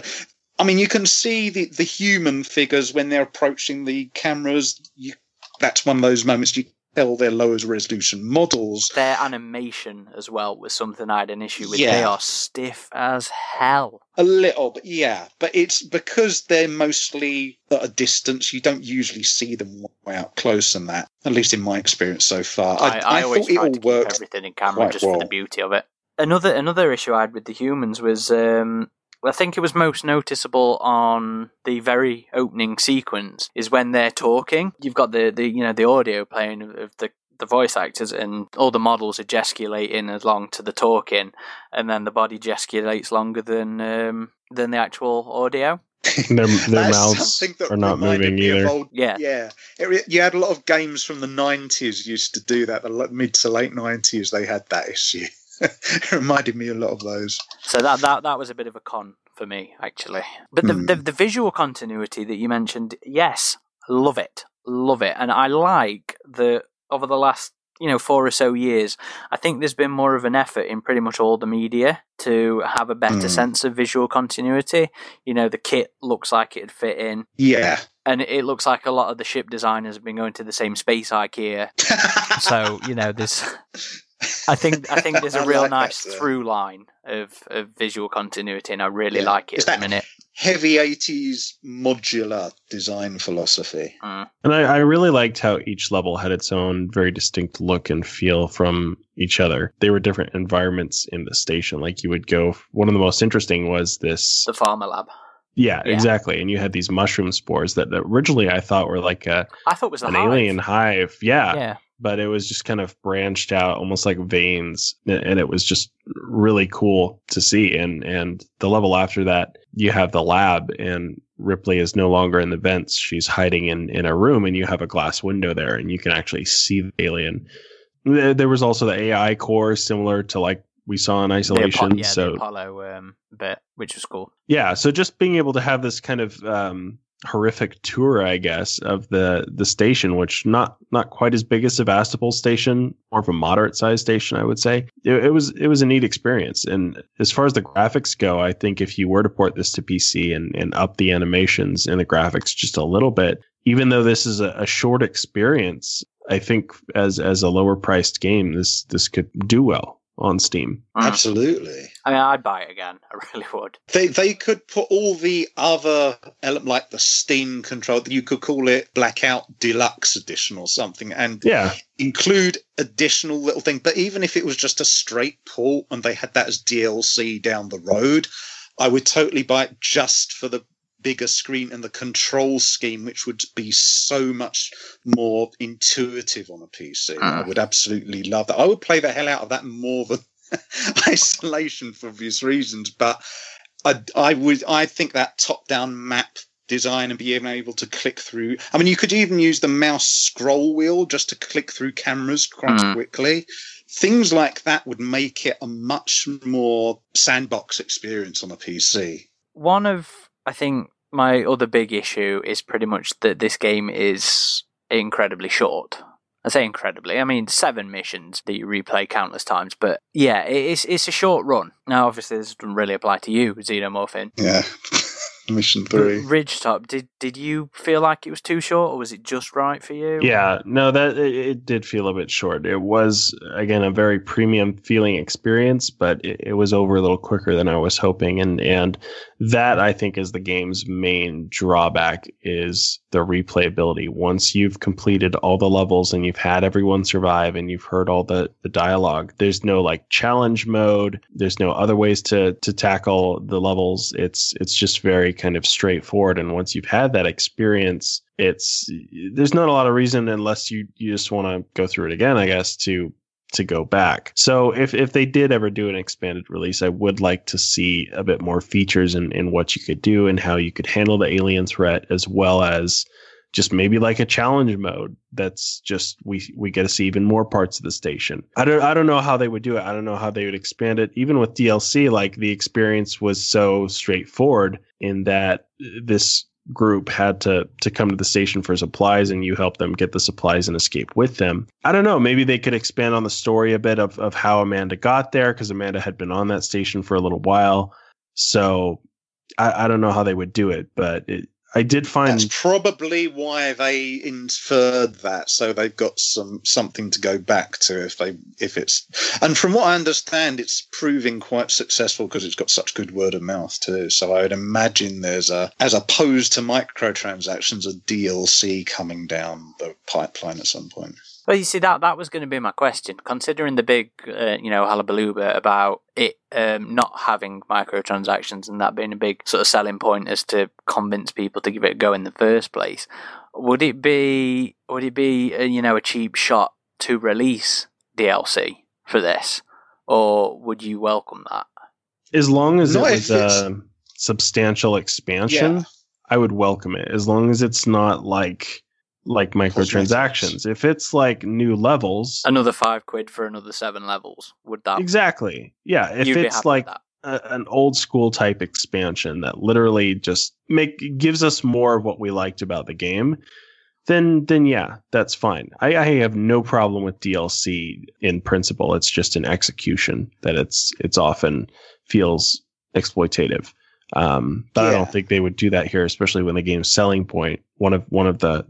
I mean, you can see the, the human figures when they're approaching the cameras. You, that's one of those moments you tell their lowest resolution models. Their animation as well was something I had an issue with. Yeah. They are stiff as hell. A little, but yeah. But it's because they're mostly at a distance. You don't usually see them way up close and that, at least in my experience so far. I, I, I, I always thought it all worked. Everything in camera just well. for the beauty of it. Another another issue I had with the humans was... Um, I think it was most noticeable on the very opening sequence is when they're talking. You've got the, the you know the audio playing of the, the voice actors, and all the models are gesticulating along to the talking, and then the body gesticulates longer than um, than the actual audio. their their mouths are not moving either. Old, yeah, yeah. It, you had a lot of games from the nineties used to do that. The mid to late nineties, they had that issue. It reminded me a lot of those. So that that that was a bit of a con for me, actually. But the mm. the, the visual continuity that you mentioned, yes, love it, love it. And I like that over the last you know four or so years, I think there's been more of an effort in pretty much all the media to have a better mm. sense of visual continuity. You know, the kit looks like it'd fit in. Yeah. And it looks like a lot of the ship designers have been going to the same space IKEA. So, you know, there's... I think I think there's a real like nice that, through line of, of visual continuity, and I really yeah. like it. It's that minute. Heavy eighties modular design philosophy. Mm. And I, I really liked how each level had its own very distinct look and feel from each other. They were different environments in the station. Like you would go, one of the most interesting was this... The Pharma Lab. Yeah, yeah, exactly. And you had these mushroom spores that, that originally I thought were like a I thought it was an hive. alien hive. Yeah. Yeah. But it was just kind of branched out almost like veins, and it was just really cool to see. And and the level after that, you have the lab, and Ripley is no longer in the vents. She's hiding in, in a room, and you have a glass window there, and you can actually see the alien. There was also the A I core similar to like we saw in Isolation. The Apollo, yeah, so, the Apollo um, bit, which was cool. Yeah, so just being able to have this kind of... Um, horrific tour, I guess, of the the station, which not not quite as big as Sevastopol Station, more of a moderate sized station, I would say. It, it was it was a neat experience. And as far as the graphics go, I think if you were to port this to P C and and up the animations and the graphics just a little bit, even though this is a, a short experience, I think as as a lower priced game, this this could do well on Steam. Absolutely. I mean, I'd buy it again. I really would. They they could put all the other element, like the Steam control, you could call it Blackout Deluxe Edition or something, and yeah. include additional little thing. But even if it was just a straight port and they had that as D L C down the road, I would totally buy it just for the bigger screen and the control scheme, which would be so much more intuitive on a P C. Mm. I would absolutely love that. I would play the hell out of that more than Isolation for obvious reasons, but I, I would. I think that top-down map design and being able to click through. I mean, you could even use the mouse scroll wheel just to click through cameras quite mm. quickly. things like that would make it a much more sandbox experience on a P C. One of, I think, my other big issue is pretty much that this game is incredibly short. I say incredibly. I mean, seven missions that you replay countless times. But yeah, it's it's a short run. Now, obviously, this doesn't really apply to you, Xenomorphine. Yeah, mission three. Ridgetop, did did you feel like it was too short, or was it just right for you? Yeah, no, that it, it did feel a bit short. It was, again, a very premium feeling experience, but it, it was over a little quicker than I was hoping. And and that, I think, is the game's main drawback, is the replayability. Once you've completed all the levels and you've had everyone survive and you've heard all the, the dialogue, there's no like challenge mode. There's no other ways to to tackle the levels. It's it's just very kind of straightforward. And once you've had that experience, it's there's not a lot of reason, unless you, you just want to go through it again, I guess, to to go back. So if, if they did ever do an expanded release, I would like to see a bit more features in, in what you could do and how you could handle the alien threat, as well as just maybe like a challenge mode. That's just, we, we get to see even more parts of the station. I don't, I don't know how they would do it. I don't know how they would expand it. Even with D L C, like, the experience was so straightforward in that this group had to to come to the station for supplies, and you help them get the supplies and escape with them. I don't know, maybe they could expand on the story a bit of, of how Amanda got there, because Amanda had been on that station for a little while. So I, I don't know how they would do it, but it, I did find... That's probably why they inferred that, so they've got some something to go back to if they if it's... And from what I understand, it's proving quite successful because it's got such good word of mouth too. So I would imagine there's a... As opposed to microtransactions, a D L C coming down the pipeline at some point. Well, you see, that that was going to be my question. Considering the big, uh, you know, hullabaloo about it um, not having microtransactions and that being a big sort of selling point as to convince people to give it a go in the first place, would it be, would it be, uh, you know, a cheap shot to release D L C for this, or would you welcome that? As long as not it was a substantial expansion, yeah. I would welcome it. As long as it's not like. Like microtransactions. If it's like new levels, another five quid for another seven levels, would that exactly? Yeah, if it's like a, an old school type expansion that literally just make gives us more of what we liked about the game, then then yeah, that's fine. I, I have no problem with D L C in principle. It's just an execution that it's it's often feels exploitative. Um, but yeah. I don't think they would do that here, especially when the game's selling point one of one of the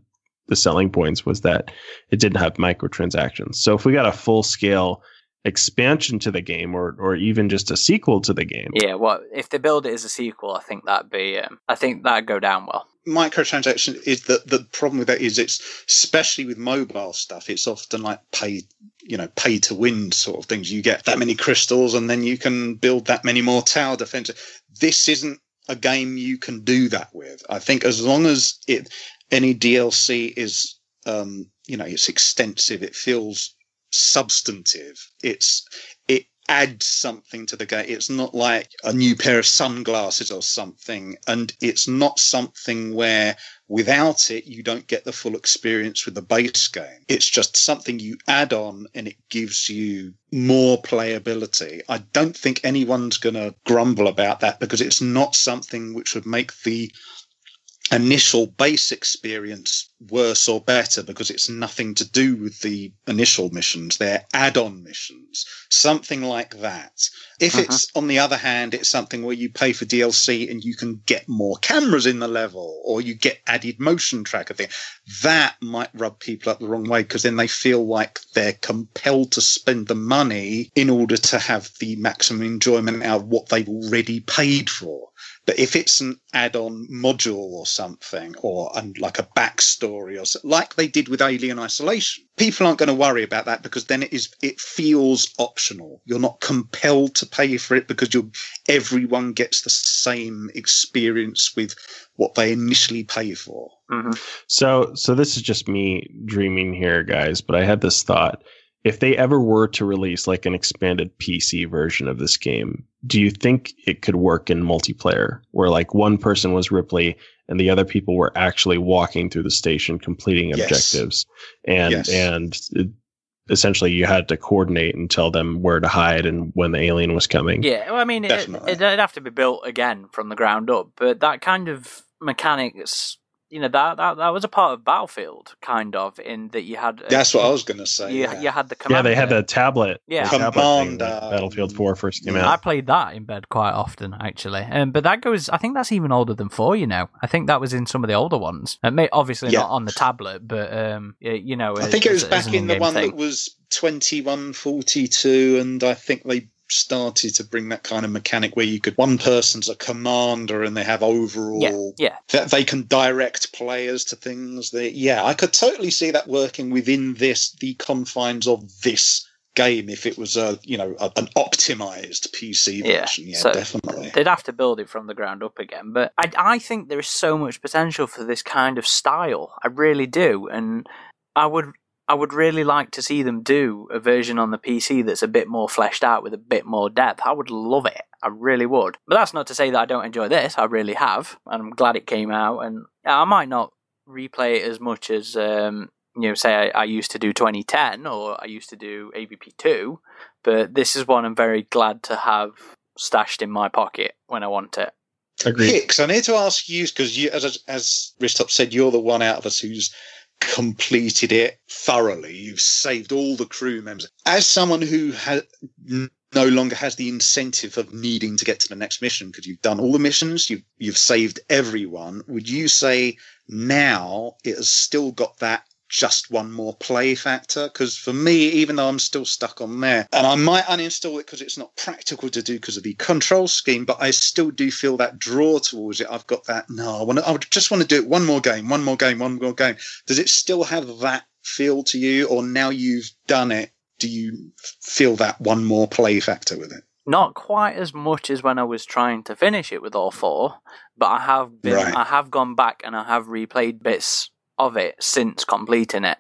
the selling points was that it didn't have microtransactions. So if we got a full scale expansion to the game, or or even just a sequel to the game, yeah, well, if they build it as a sequel, I think that'd be, um, I think that'd go down well. Microtransaction is the the problem with that is it's especially with mobile stuff. It's often like pay, you know, pay to win sort of things. You get that many crystals, and then you can build that many more tower defenses. This isn't a game you can do that with. I think as long as it. Any D L C is, um, you know, it's extensive. It feels substantive. It's it adds something to the game. It's not like a new pair of sunglasses or something. And it's not something where without it, you don't get the full experience with the base game. It's just something you add on and it gives you more playability. I don't think anyone's going to grumble about that because it's not something which would make the initial base experience worse or better because it's nothing to do with the initial missions. They're add-on missions, something like that. If uh-huh. it's, on the other hand, it's something where you pay for D L C and you can get more cameras in the level or you get added motion tracker thing, that might rub people up the wrong way because then they feel like they're compelled to spend the money in order to have the maximum enjoyment out of what they've already paid for. But if it's an add-on module or something, or um, like a backstory, or so, like they did with Alien Isolation, people aren't going to worry about that because then it is it feels optional. You're not compelled to pay for it because you're, everyone gets the same experience with what they initially pay for. Mm-hmm. So, so this is just me dreaming here, guys. But I had this thought. If they ever were to release like an expanded P C version of this game, do you think it could work in multiplayer where like one person was Ripley and the other people were actually walking through the station, completing yes. objectives and, yes. and essentially you had to coordinate and tell them where to hide and when the alien was coming. Yeah, well, I mean, it, it'd have to be built again from the ground up, but that kind of mechanics, you know, that, that that was a part of Battlefield, kind of, in that you had... A, That's what I was going to say. You, yeah. you had the commander. Yeah, they had the tablet. Yeah. The tablet thing that Battlefield four first came yeah. out. I played that in bed quite often, actually. Um, but that goes... I think that's even older than four, you know. I think that was in some of the older ones. It may, obviously yeah. not on the tablet, but, um, you know... I think it was back in the one thing. that was twenty-one forty-two, and I think they... started to bring that kind of mechanic where you could one person's a commander and they have overall yeah, yeah. that they can direct players to things that yeah I could totally see that working within this the confines of this game if it was a you know a, an optimized P C version. Yeah, yeah so definitely they'd have to build it from the ground up again, but I, I think there is so much potential for this kind of style. I really do, and I would I would really like to see them do a version on the P C that's a bit more fleshed out with a bit more depth. I would love it. I really would. But that's not to say that I don't enjoy this. I really have. And I'm glad it came out. And I might not replay it as much as, um, you know, say I, I used to do twenty ten or I used to do A V P two. But this is one I'm very glad to have stashed in my pocket when I want it. Agreed. Hicks, I need to ask you, because you, as, as Ridgetop said, you're the one out of us who's completed it thoroughly. You've saved all the crew members. As someone who has no longer has the incentive of needing to get to the next mission because you've done all the missions, you've, you've saved everyone, would you say now it has still got that just one more play factor? Because for me, even though I'm still stuck on there, and I might uninstall it because it's not practical to do because of the control scheme, but I still do feel that draw towards it. I've got that, no, I, wanna, I just want to do it one more game, one more game, one more game. Does it still have that feel to you, or now you've done it, do you feel that one more play factor with it? Not quite as much as when I was trying to finish it with all four, but I have been, right. I have gone back and I have replayed bits of it since completing it,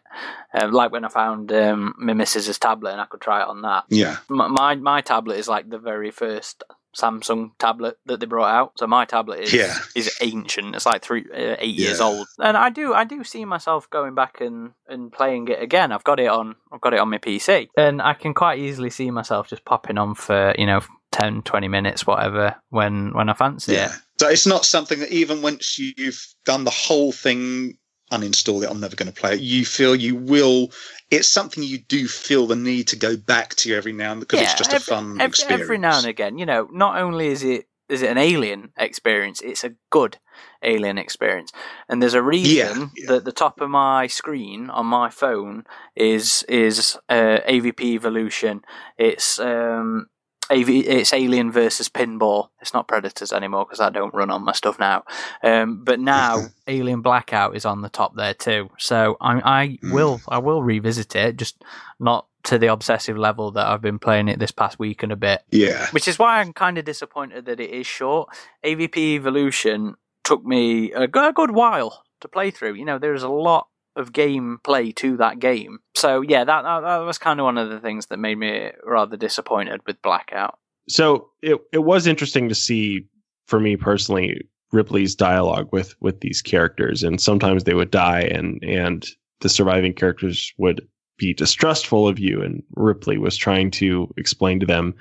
uh, like when I found um, my missus's tablet and I could try it on that. Yeah, M- my my tablet is like the very first Samsung tablet that they brought out, so my tablet is yeah. is ancient. It's like three uh, eight yeah. years old, and I do I do see myself going back and, and playing it again. I've got it on I've got it on my P C, and I can quite easily see myself just popping on for you know ten, twenty minutes, whatever, when when I fancy yeah. it. So it's not something that even once you've done the whole thing, uninstall it, I'm never going to play it. You feel you will, it's something you do feel the need to go back to every now and then because yeah, it's just every, a fun every, experience. Every now and again, you know, not only is it is it an alien experience, it's a good alien experience. And there's a reason yeah, yeah. that the top of my screen on my phone is is uh, A V P Evolution. It's um It's Alien versus Pinball. It's not Predators anymore because I don't run on my stuff now. Um, but now Alien Blackout is on the top there too. So I, I will I will revisit it, just not to the obsessive level that I've been playing it this past week and a bit. Yeah. Which is why I'm kind of disappointed that it is short. A V P Evolution took me a good, a good while to play through. You know, there's a lot of gameplay to that game. So yeah, that, that that was kind of one of the things that made me rather disappointed with Blackout. So it it was interesting to see, for me personally, Ripley's dialogue with with these characters, and sometimes they would die and and the surviving characters would be distrustful of you, and Ripley was trying to explain to them,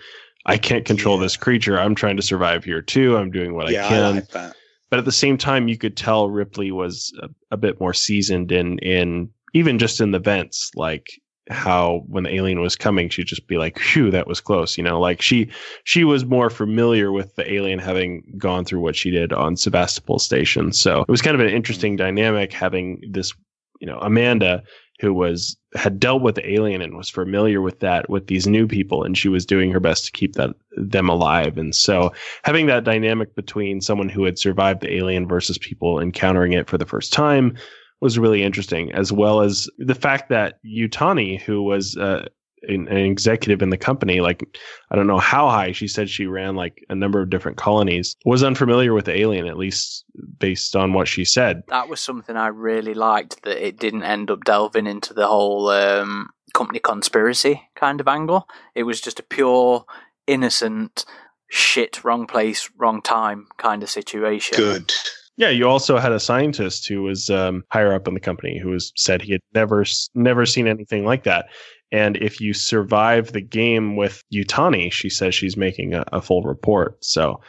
I can't control yeah. this creature. I'm trying to survive here too. I'm doing what yeah, I can. I like that. But at the same time, you could tell Ripley was a, a bit more seasoned in, in even just in the vents, like how when the alien was coming, she'd just be like, phew, that was close. You know, like she she was more familiar with the alien, having gone through what she did on Sevastopol Station. So it was kind of an interesting dynamic having this, you know, Amanda, who was had dealt with the alien and was familiar with that with these new people, and she was doing her best to keep that them alive. And so having that dynamic between someone who had survived the alien versus people encountering it for the first time was really interesting, as well as the fact that Yutani, who was uh, an, an executive in the company, like I don't know how high, she said she ran like a number of different colonies, was unfamiliar with the alien, at least based on what she said. That was something I really liked, that it didn't end up delving into the whole um, company conspiracy kind of angle. It was just a pure, innocent, shit, wrong place, wrong time kind of situation. Good. Yeah, you also had a scientist who was um, higher up in the company who was said he had never never seen anything like that. And if you survive the game with Yutani, she says she's making a, a full report. So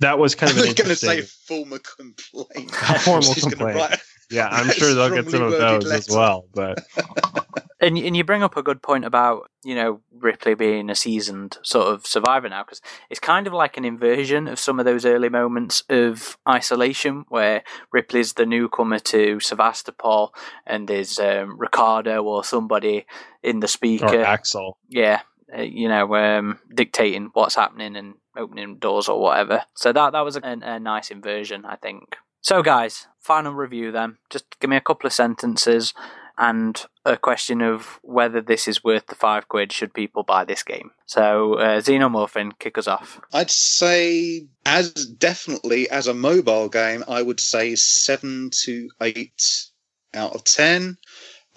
that was kind of an interesting... I was going to say formal complaint. A formal complaint. Yeah, I'm sure they'll get some of those letter. as well. But and and you bring up a good point about, you know, Ripley being a seasoned sort of survivor now, because it's kind of like an inversion of some of those early moments of Isolation where Ripley's the newcomer to Sevastopol and there's um, Ricardo or somebody in the speaker. Or Axel. Yeah, uh, you know, um, dictating what's happening and opening doors or whatever. So that, that was a, a nice inversion, I think. So guys, final review then. Just give me a couple of sentences and a question of whether this is worth the five quid should people buy this game. So uh, Xenomorphine, kick us off. I'd say as definitely as a mobile game, I would say seven to eight out of ten.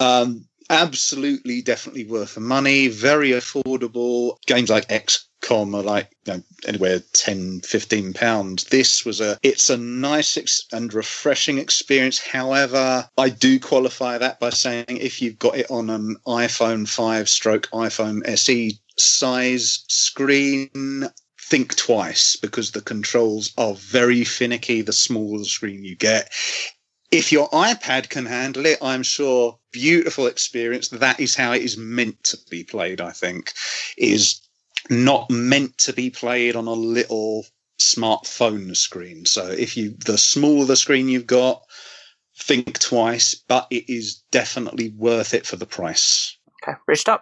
Um, absolutely, definitely worth the money. Very affordable. Games like X. Com or like, you know, anywhere ten, fifteen pounds. This was a, it's a nice ex- and refreshing experience. However, I do qualify that by saying if you've got it on an iPhone five stroke iPhone S E size screen, think twice because the controls are very finicky the smaller the screen you get. If your iPad can handle it, I'm sure, beautiful experience. That is how it is meant to be played, I think, is not meant to be played on a little smartphone screen. So if you, the smaller the screen you've got, think twice, but it is definitely worth it for the price. Okay, Ridgetop.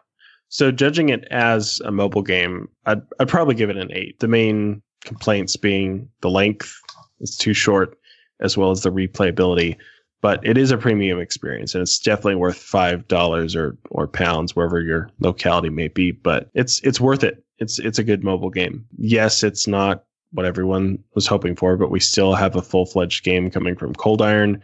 So judging it as a mobile game, I'd, I'd probably give it an eight. The main complaints being the length, it's too short, as well as the replayability. But it is a premium experience, and it's definitely worth five dollars or, or pounds, wherever your locality may be. But it's it's worth it. It's it's a good mobile game. Yes, it's not what everyone was hoping for, but we still have a full-fledged game coming from Cold Iron.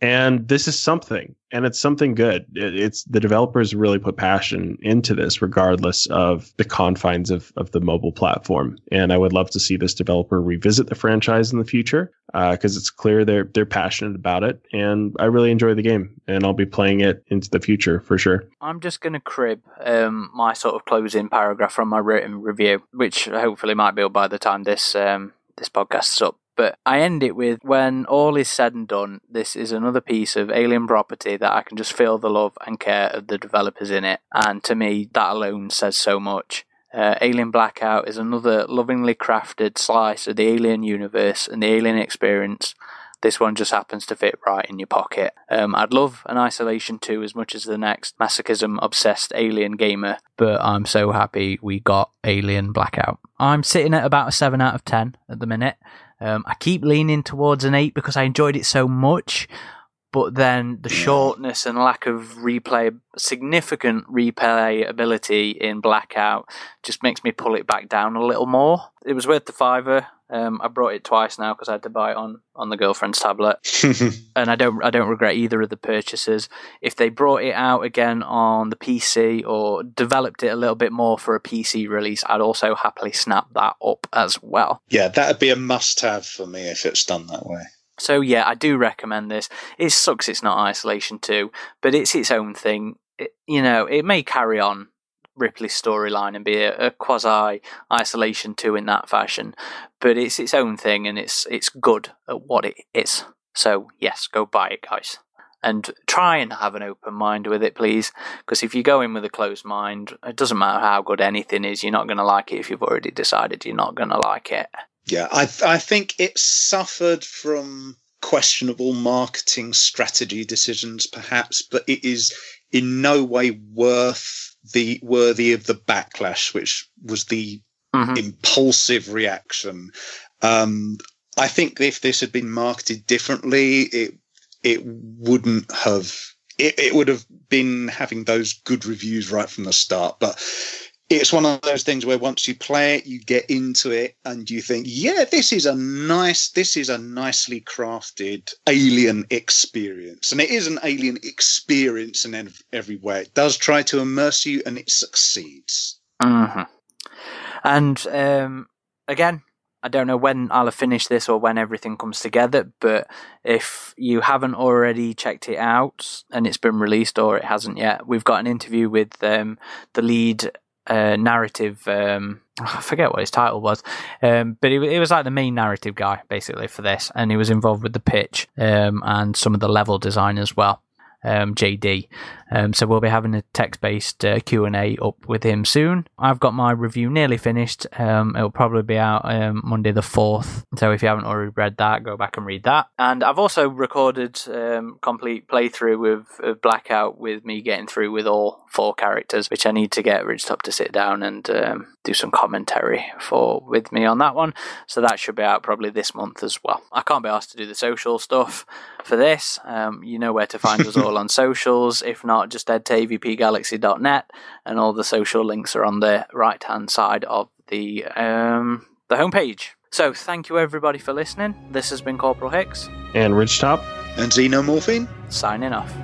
And this is something, and it's something good. It, it's the developers really put passion into this, regardless of the confines of, of the mobile platform. And I would love to see this developer revisit the franchise in the future, because uh, it's clear they're they're passionate about it. And I really enjoy the game, and I'll be playing it into the future for sure. I'm just going to crib um, my sort of closing paragraph from my written review, which hopefully might be up by the time this um, this podcast's up. But I end it with, when all is said and done, this is another piece of Alien property that I can just feel the love and care of the developers in it. And to me, that alone says so much. Uh, Alien Blackout is another lovingly crafted slice of the Alien universe and the Alien experience. This one just happens to fit right in your pocket. Um, I'd love an Isolation two as much as the next masochism-obsessed Alien gamer, but I'm so happy we got Alien Blackout. I'm sitting at about a seven out of ten at the minute. Um, I keep leaning towards an eight because I enjoyed it so much, but then the shortness and lack of replay, significant replayability in Blackout just makes me pull it back down a little more. It was worth the fiver. Um, I brought it twice now because I had to buy it on, on the girlfriend's tablet, and I don't I don't regret either of the purchases. If they brought it out again on the P C or developed it a little bit more for a P C release, I'd also happily snap that up as well. Yeah, that would be a must-have for me if it's done that way. So yeah, I do recommend this. It sucks it's not Isolation two, but it's its own thing. It, you know, it may carry on Ripley's storyline and be a, a quasi Isolation two in that fashion, but it's its own thing and it's it's good at what it is. So yes, go buy it, guys, and try and have an open mind with it, please, because if you go in with a closed mind, it doesn't matter how good anything is, you're not going to like it if you've already decided you're not going to like it. Yeah, I th- I think it suffered from questionable marketing strategy decisions perhaps, but it is in no way worth the worthy of the backlash, which was the mm-hmm. impulsive reaction. Um, I think if this had been marketed differently, it it wouldn't have. It, it would have been having those good reviews right from the start. But it's one of those things where once you play it, you get into it, and you think, yeah, this is a nice, this is a nicely crafted Alien experience. And it is an Alien experience in every way. It does try to immerse you, and it succeeds. Mm-hmm. And um, again, I don't know when I'll have finished this or when everything comes together, but if you haven't already checked it out and it's been released or it hasn't yet, we've got an interview with um, the lead uh, narrative, um, I forget what his title was, um, but it, it was like the main narrative guy, basically, for this, and he was involved with the pitch um, and some of the level design as well. Um, J D. Um, so we'll be having a text-based uh, Q and A up with him soon. I've got my review nearly finished. Um, it'll probably be out um, Monday the fourth. So if you haven't already read that, go back and read that. And I've also recorded um, complete playthrough of, of Blackout with me getting through with all four characters, which I need to get Ridgetop to sit down and um, do some commentary for with me on that one. So that should be out probably this month as well. I can't be asked to do the social stuff for this. Um, you know where to find us all. On socials, if not, just head to a v p galaxy dot net, and all the social links are on the right hand side of the um the homepage. So thank you everybody for listening. This has been Corporal Hicks and Ridgetop and Xenomorphine signing off.